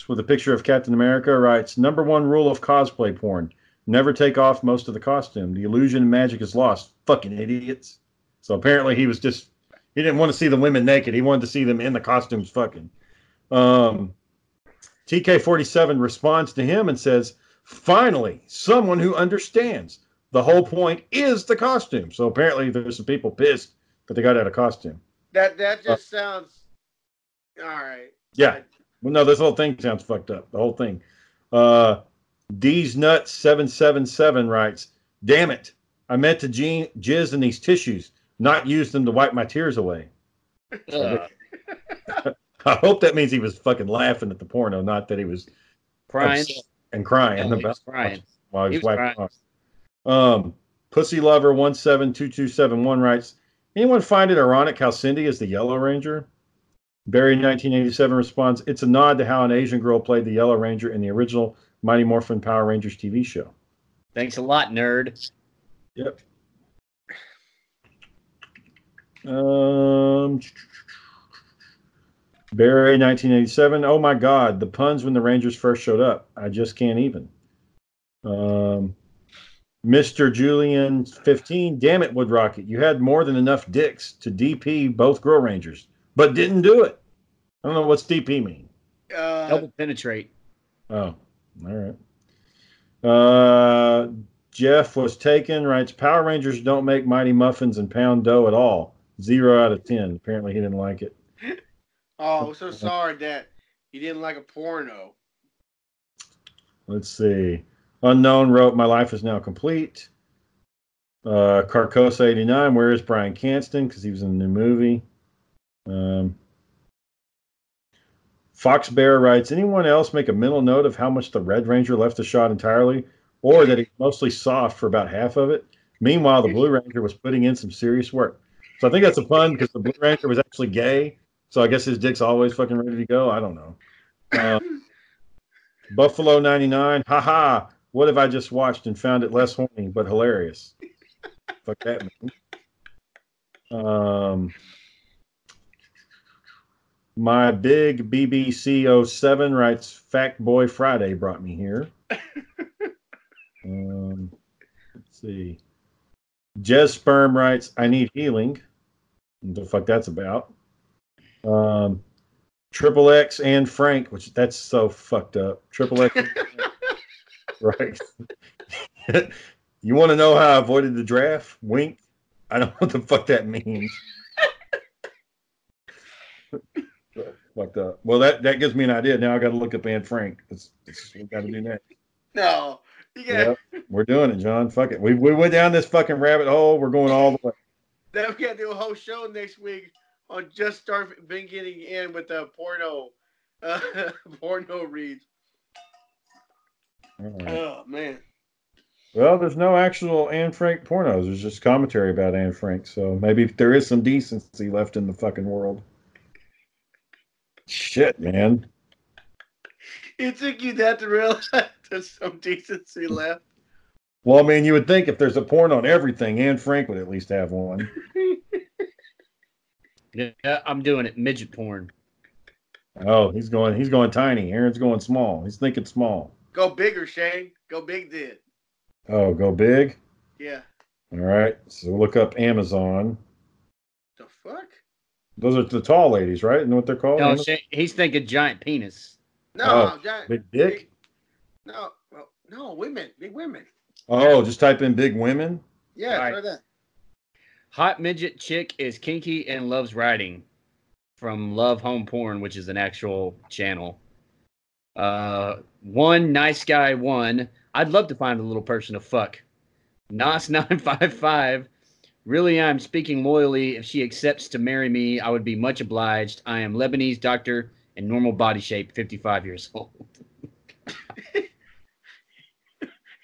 with a picture of Captain America, writes, number one rule of cosplay porn, never take off most of the costume. The illusion and magic is lost. Fucking idiots. So apparently he was just, he didn't want to see the women naked. He wanted to see them in the costumes fucking. TK47 responds to him and says, finally, someone who understands. The whole point is the costume. So apparently there's some people pissed that they got out of costume. That just sounds, all right. Yeah. Well, no, this whole thing sounds fucked up. The whole thing. D's Nuts 777 writes, damn it. I meant to jizz in these tissues. Not use them to wipe my tears away. I hope that means he was fucking laughing at the porno, not that he was crying and crying. No, about crying while he was wiping off. Pussy Lover 172271 writes, anyone find it ironic how Cindy is the Yellow Ranger? Barry 1987 responds, it's a nod to how an Asian girl played the Yellow Ranger in the original Mighty Morphin Power Rangers TV show. Thanks a lot, nerd. Yep. Barry 1987. Oh my God, the puns when the Rangers first showed up. I just can't even. Mr. Julian 15. Damn it, Wood Rocket. You had more than enough dicks to DP both Girl Rangers, but didn't do it. I don't know what's DP mean. Double penetrate. Oh, all right. Jeff was taken, writes, Power Rangers don't make Mighty Muffins and Pound Dough at all. 0 out of 10. Apparently he didn't like it. Oh, I'm so sorry that he didn't like a porno. Let's see. Unknown wrote, my life is now complete. Carcosa 89, where is Brian Cranston? Because he was in a new movie. Fox Bear writes, anyone else make a mental note of how much the Red Ranger left the shot entirely? Or that he's mostly soft for about half of it. Meanwhile, the Blue Ranger was putting in some serious work. So I think that's a pun because the Blue Ranger was actually gay. So I guess his dick's always fucking ready to go. I don't know. Buffalo 99. Ha ha. what have I just watched and found it less horny but hilarious? Fuck that man. My big BBC07 writes, Fact Boy Friday brought me here. Let's see. Jez Sperm writes, I need healing. What the fuck that's about? Triple X and Frank, which that's so fucked up. Triple X. Right. You want to know how I avoided the draft? Wink. I don't know what the fuck that means. Fucked up. Well, that gives me an idea. Now I got to look up Anne Frank. That's what we got to do next. No. Yeah. Yep, we're doing it, John. Fuck it. We went down this fucking rabbit hole. We're going all the way. Then we got to do a whole show next week on just start been getting in with the porno reads. Right. Oh man. Well, there's no actual Anne Frank pornos. There's just commentary about Anne Frank. So maybe there is some decency left in the fucking world. Shit, man. It took you that to realize there's some decency left. Well, I mean, you would think if there's a porn on everything, Anne Frank would at least have one. Yeah, I'm doing it. Midget porn. Oh, he's going tiny. Aaron's going small. He's thinking small. Go bigger, Shane. Go big then. Oh, go big? Yeah. All right. So look up Amazon. The fuck? Those are the tall ladies, right? You know what they're called? No, Shane, he's thinking giant penis. No, giant. Big dick? No, women. Big women. Oh, yeah. Just type in big women? Yeah, right. Try that. Hot midget chick is kinky and loves riding from Love Home Porn, which is an actual channel. One nice guy one. I'd love to find a little person to fuck. Nas 955. Really, I'm speaking loyally. If she accepts to marry me, I would be much obliged. I am Lebanese doctor and normal body shape, 55 years old.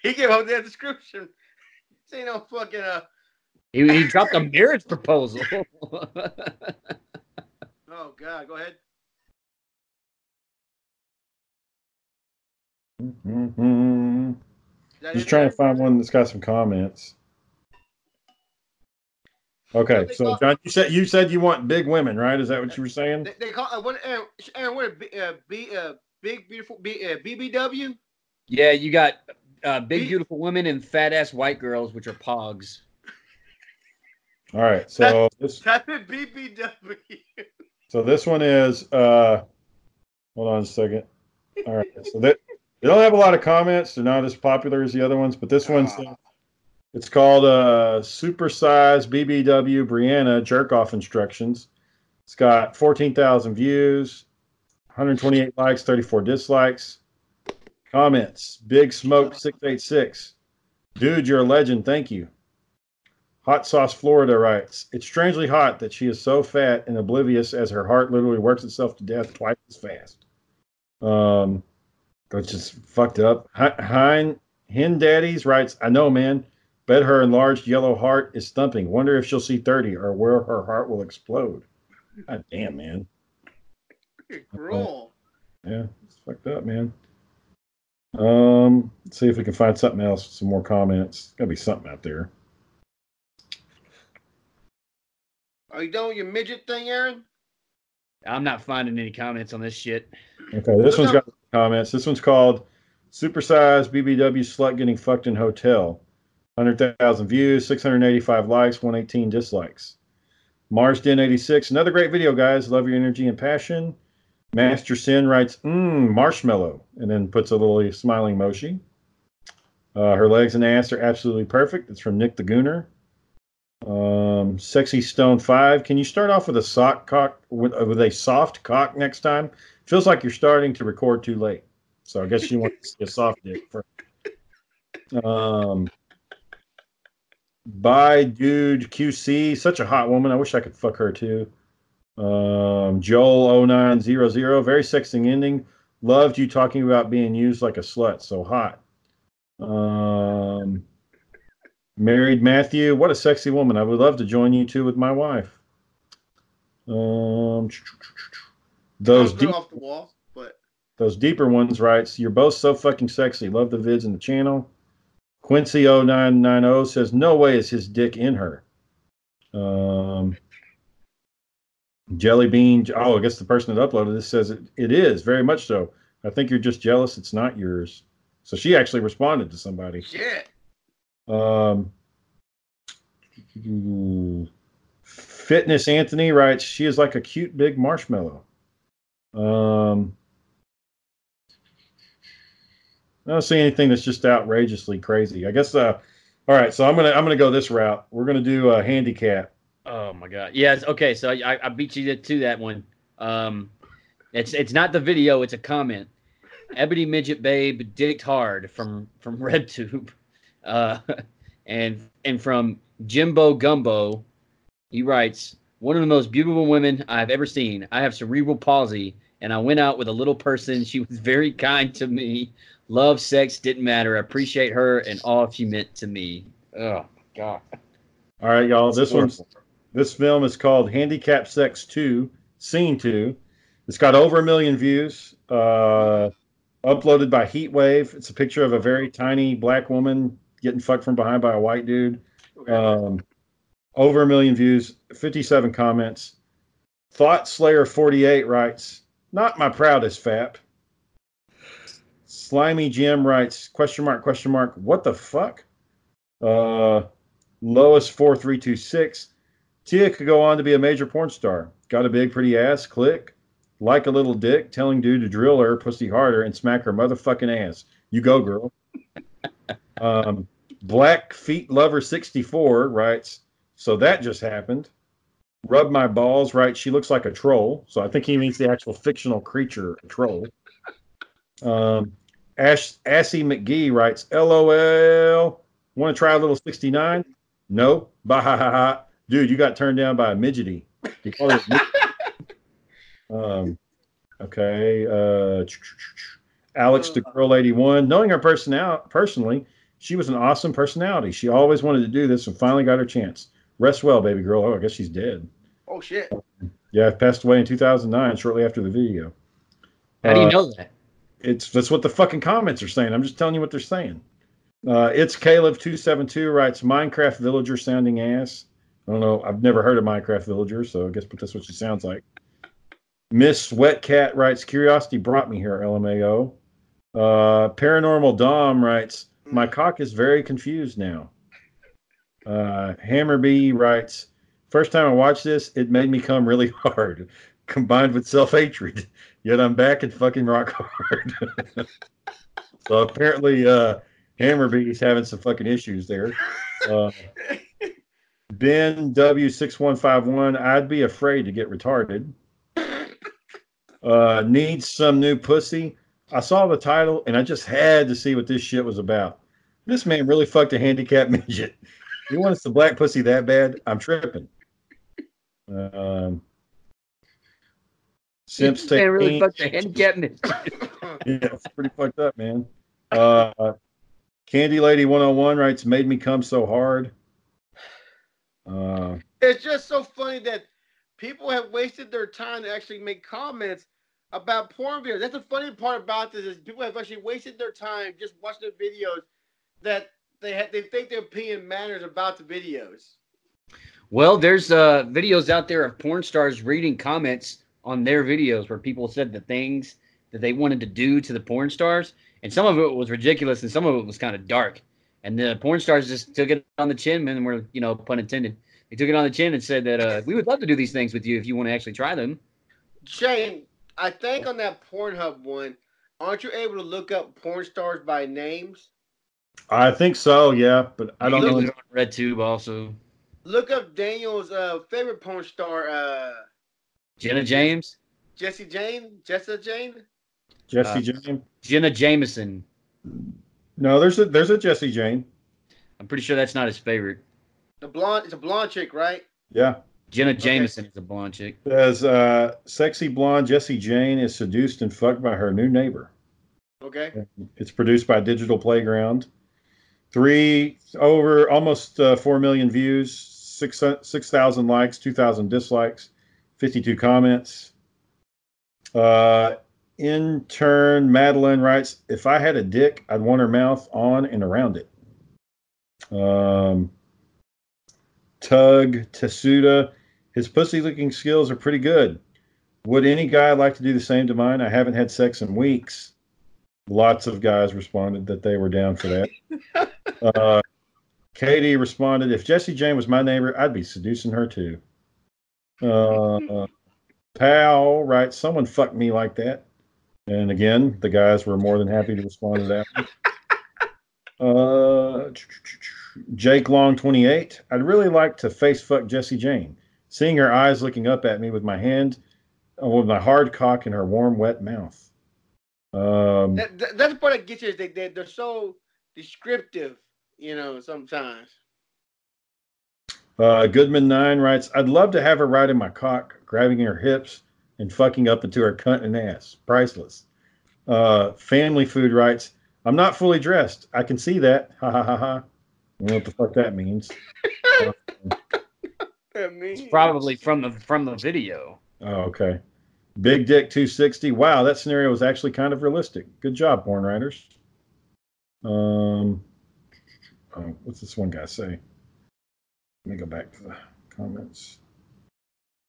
He gave out that description. This ain't no fucking... He dropped a marriage proposal. Oh, God. Go ahead. Mm-hmm. Just trying to find one that's got some comments. Okay, so John, you said you want big women, right? Is that what you were saying? They call big beautiful BBW. Yeah, you got big beautiful women and fat ass white girls, which are pogs. All right, so that's BBW. So this one is hold on a second. All right, so they don't have a lot of comments. They're not as popular as the other ones, but this one's. It's called Supersize BBW Brianna Jerk-Off Instructions. It's got 14,000 views, 128 likes, 34 dislikes. Comments, Big Smoke 686. Dude, you're a legend. Thank you. Hot Sauce Florida writes, it's strangely hot that she is so fat and oblivious as her heart literally works itself to death twice as fast. That's just fucked up. Hen Daddies writes, I know, man. Bet her enlarged yellow heart is thumping. Wonder if she'll see 30 or where her heart will explode. God damn, man. You're cruel. Yeah, it's fucked up, man. Let's see if we can find something else. Some more comments. There's got to be something out there. Are you doing your midget thing, Aaron? I'm not finding any comments on this shit. Okay, this one's got comments. This one's called Supersize BBW Slut Getting Fucked in Hotel. 100,000 views, 685 likes, 118 dislikes. MarsDen86, another great video, guys. Love your energy and passion. Master Sin writes, marshmallow, and then puts a little smiling emoji. Her legs and ass are absolutely perfect. It's from Nick the Gooner. Sexy Stone 5, can you start off with a soft cock next time? Feels like you're starting to record too late. So I guess you want to see a soft dick first. Bye, dude. QC, such a hot woman. I wish I could fuck her too. Joel0900, very sexting ending. Loved you talking about being used like a slut. So hot. Married Matthew, what a sexy woman. I would love to join you two with my wife. Those deep, off the wall, but Those deeper ones writes, you're both so fucking sexy. Love the vids and the channel. Quincy0990 says, no way is his dick in her. Jelly Bean. Oh, I guess the person that uploaded this says it is very much so. I think you're just jealous. It's not yours. So she actually responded to somebody. Shit. Fitness Anthony writes, she is like a cute big marshmallow. I don't see anything that's just outrageously crazy. I guess. All right, so I'm gonna go this route. We're gonna do a handicap. Oh my god. Yes. Okay. So I beat you to that one. It's not the video. It's a comment. Ebony Midget Babe dicked hard from RedTube, and from Jimbo Gumbo. He writes, one of the most beautiful women I've ever seen. I have cerebral palsy, and I went out with a little person. She was very kind to me. Love, sex, didn't matter. I appreciate her and all she meant to me. Oh, my God. All right, y'all. This film is called Handicap Sex 2, Scene 2. It's got over 1 million views, uploaded by Heatwave. It's a picture of a very tiny black woman getting fucked from behind by a white dude. Over 1 million views, 57 comments. ThoughtSlayer48 writes, not my proudest fap. Slimy Jim writes, question mark, what the fuck? Lois4326. Tia could go on to be a major porn star. Got a big pretty ass, click. Like a little dick, telling dude to drill her pussy harder and smack her motherfucking ass. You go, girl. Black Feet Lover 64 writes, so that just happened. Rub My Balls writes, she looks like a troll. So I think he means the actual fictional creature, a troll. Assy McGee writes, LOL. Want to try a little 69? No. Bah-ha-ha-ha. Dude, you got turned down by a midgety. Okay. Alex the Girl 81. Knowing her personally, she was an awesome personality. She always wanted to do this and finally got her chance. Rest well, baby girl. Oh, I guess she's dead. Oh, shit. Yeah, passed away in 2009, shortly after the video. How do you know that? That's what the fucking comments are saying. I'm just telling you what they're saying. It's Caleb272 writes, Minecraft villager sounding ass. I don't know. I've never heard of Minecraft villager, so I guess but that's what she sounds like. Miss Wetcat writes, curiosity brought me here, LMAO. Paranormal Dom writes, my cock is very confused now. Hammerbee writes, first time I watched this, it made me come really hard, combined with self-hatred. Yet I'm back and fucking rock hard. So apparently Hammerbee's having some fucking issues there. Ben W6151, I'd be afraid to get retarded. Needs some new pussy. I saw the title and I just had to see what this shit was about. This man really fucked a handicapped midget. You want us to black pussy that bad? I'm tripping. Simps take really fucked a handicapped midget. Yeah, it's pretty fucked up, man. Candy Lady 101 writes, made me come so hard. It's just so funny that people have wasted their time to actually make comments about porn videos. That's the funny part about this is people have actually wasted their time just watching the videos that they think their opinion matters about the videos. Well, there's videos out there of porn stars reading comments on their videos where people said the things that they wanted to do to the porn stars. And some of it was ridiculous and some of it was kind of dark. And the porn stars just took it on the chin, and were, you know, pun intended. He took it on the chin and said that we would love to do these things with you if you want to actually try them. Shane, I think on that Pornhub one, aren't you able to look up porn stars by names? I think so, yeah, but I don't know. On RedTube also. Look up Daniel's favorite porn star. Jenna James? Jesse Jane? Jesse Jane? Jesse Jane? Jenna Jameson. No, there's a Jesse Jane. I'm pretty sure that's not his favorite. It's a blonde chick, right? Yeah. Jenna Jameson is a blonde chick. Says, sexy blonde Jesse Jane is seduced and fucked by her new neighbor. Okay. It's produced by Digital Playground. Almost 4 million views, 6,000 likes, 2,000 dislikes, 52 comments. Intern Madeline writes, if I had a dick, I'd want her mouth on and around it. Tug Tasuda, his pussy licking skills are pretty good. Would any guy like to do the same to mine? I haven't had sex in weeks. Lots of guys responded that they were down for that. Katie responded, if Jesse Jane was my neighbor, I'd be seducing her too. Pal writes, someone fucked me like that. And again, the guys were more than happy to respond to that. Jake Long 28, I'd really like to face fuck Jesse Jane. Seeing her eyes looking up at me with my hand, with my hard cock in her warm, wet mouth. That's the part that gets you is they're so descriptive, you know, sometimes. Goodman9 writes, I'd love to have her riding my cock, grabbing her hips, and fucking up into her cunt and ass. Priceless. Family Food writes, I'm not fully dressed. I can see that. Ha ha ha ha. I don't know what the fuck that means. That means. It's probably from the video. Oh, okay. Big Dick 260. Wow, that scenario was actually kind of realistic. Good job, porn writers. What's this one guy say? Let me go back to the comments.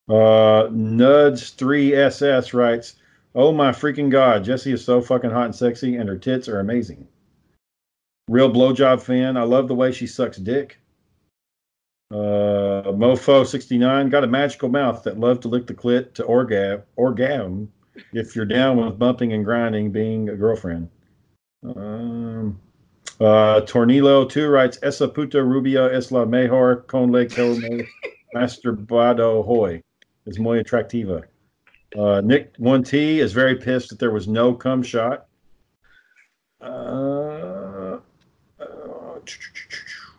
Nuds3SS writes, oh my freaking God, Jessie is so fucking hot and sexy, and her tits are amazing. Real blowjob fan. I love the way she sucks dick. Mofo69, got a magical mouth that loved to lick the clit to orgasm if you're down with bumping and grinding, being a girlfriend. Tornillo2 writes, Esa puta rubia es la mejor con le que me masturbado hoy. Es muy atractiva. Nick1T is very pissed that there was no cum shot.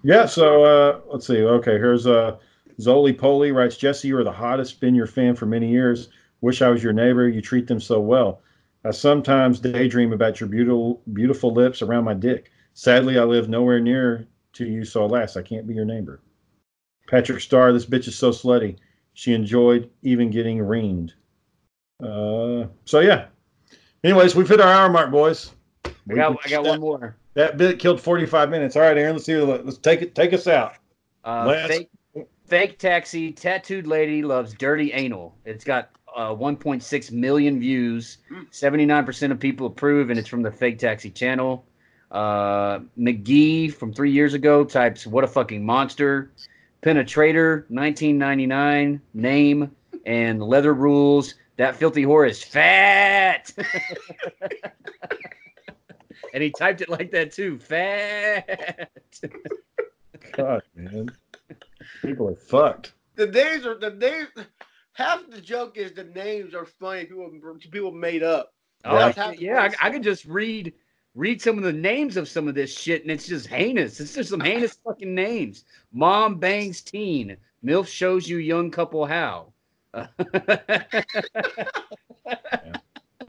Yeah, so let's see. Okay, here's Zoli Poli writes, Jesse, you are the hottest. Been your fan for many years. Wish I was your neighbor. You treat them so well. I sometimes daydream about your beautiful lips around my dick. Sadly, I live nowhere near to you, so alas, I can't be your neighbor. Patrick Starr, this bitch is so slutty. She enjoyed even getting reamed. So, yeah. Anyways, we've hit our hour mark, boys. I got one more. That bit killed 45 minutes. All right, Aaron, let's do it. Let's take us out. Fake Taxi, tattooed lady loves dirty anal. It's got 1.6 million views. 79% of people approve, and it's from the Fake Taxi channel. McGee from 3 years ago types, what a fucking monster. Penetrator, 1999, name, and leather rules. That filthy whore is fat. And he typed it like that, too. Fat. God, man. People are fucked. The names. Half the joke is the names are funny. People made up. Oh, I could just read some of the names of some of this shit, and it's just heinous. It's just some heinous fucking names. Mom bangs teen. MILF shows you young couple how. Yeah.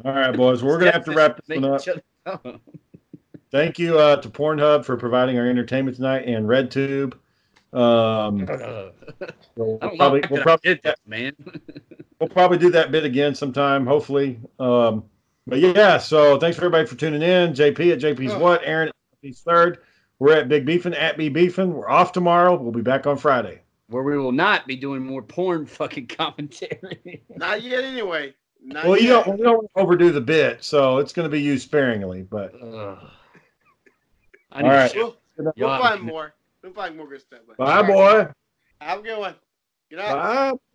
All right, boys. We're going to have to wrap this one up. Thank you to Pornhub for providing our entertainment tonight, and RedTube. We'll probably do that bit again sometime, hopefully. But yeah, so thanks for everybody for tuning in. JP at JP's What, Aaron at JP's Third. We're at Big Beefin', at B Beefin'. We're off tomorrow. We'll be back on Friday, where we will not be doing more porn fucking commentary. Not yet, anyway. We don't overdo the bit, so it's going to be used sparingly. But all right, we'll find more good stuff. Bye, boy. Have a good one. Get out. Bye.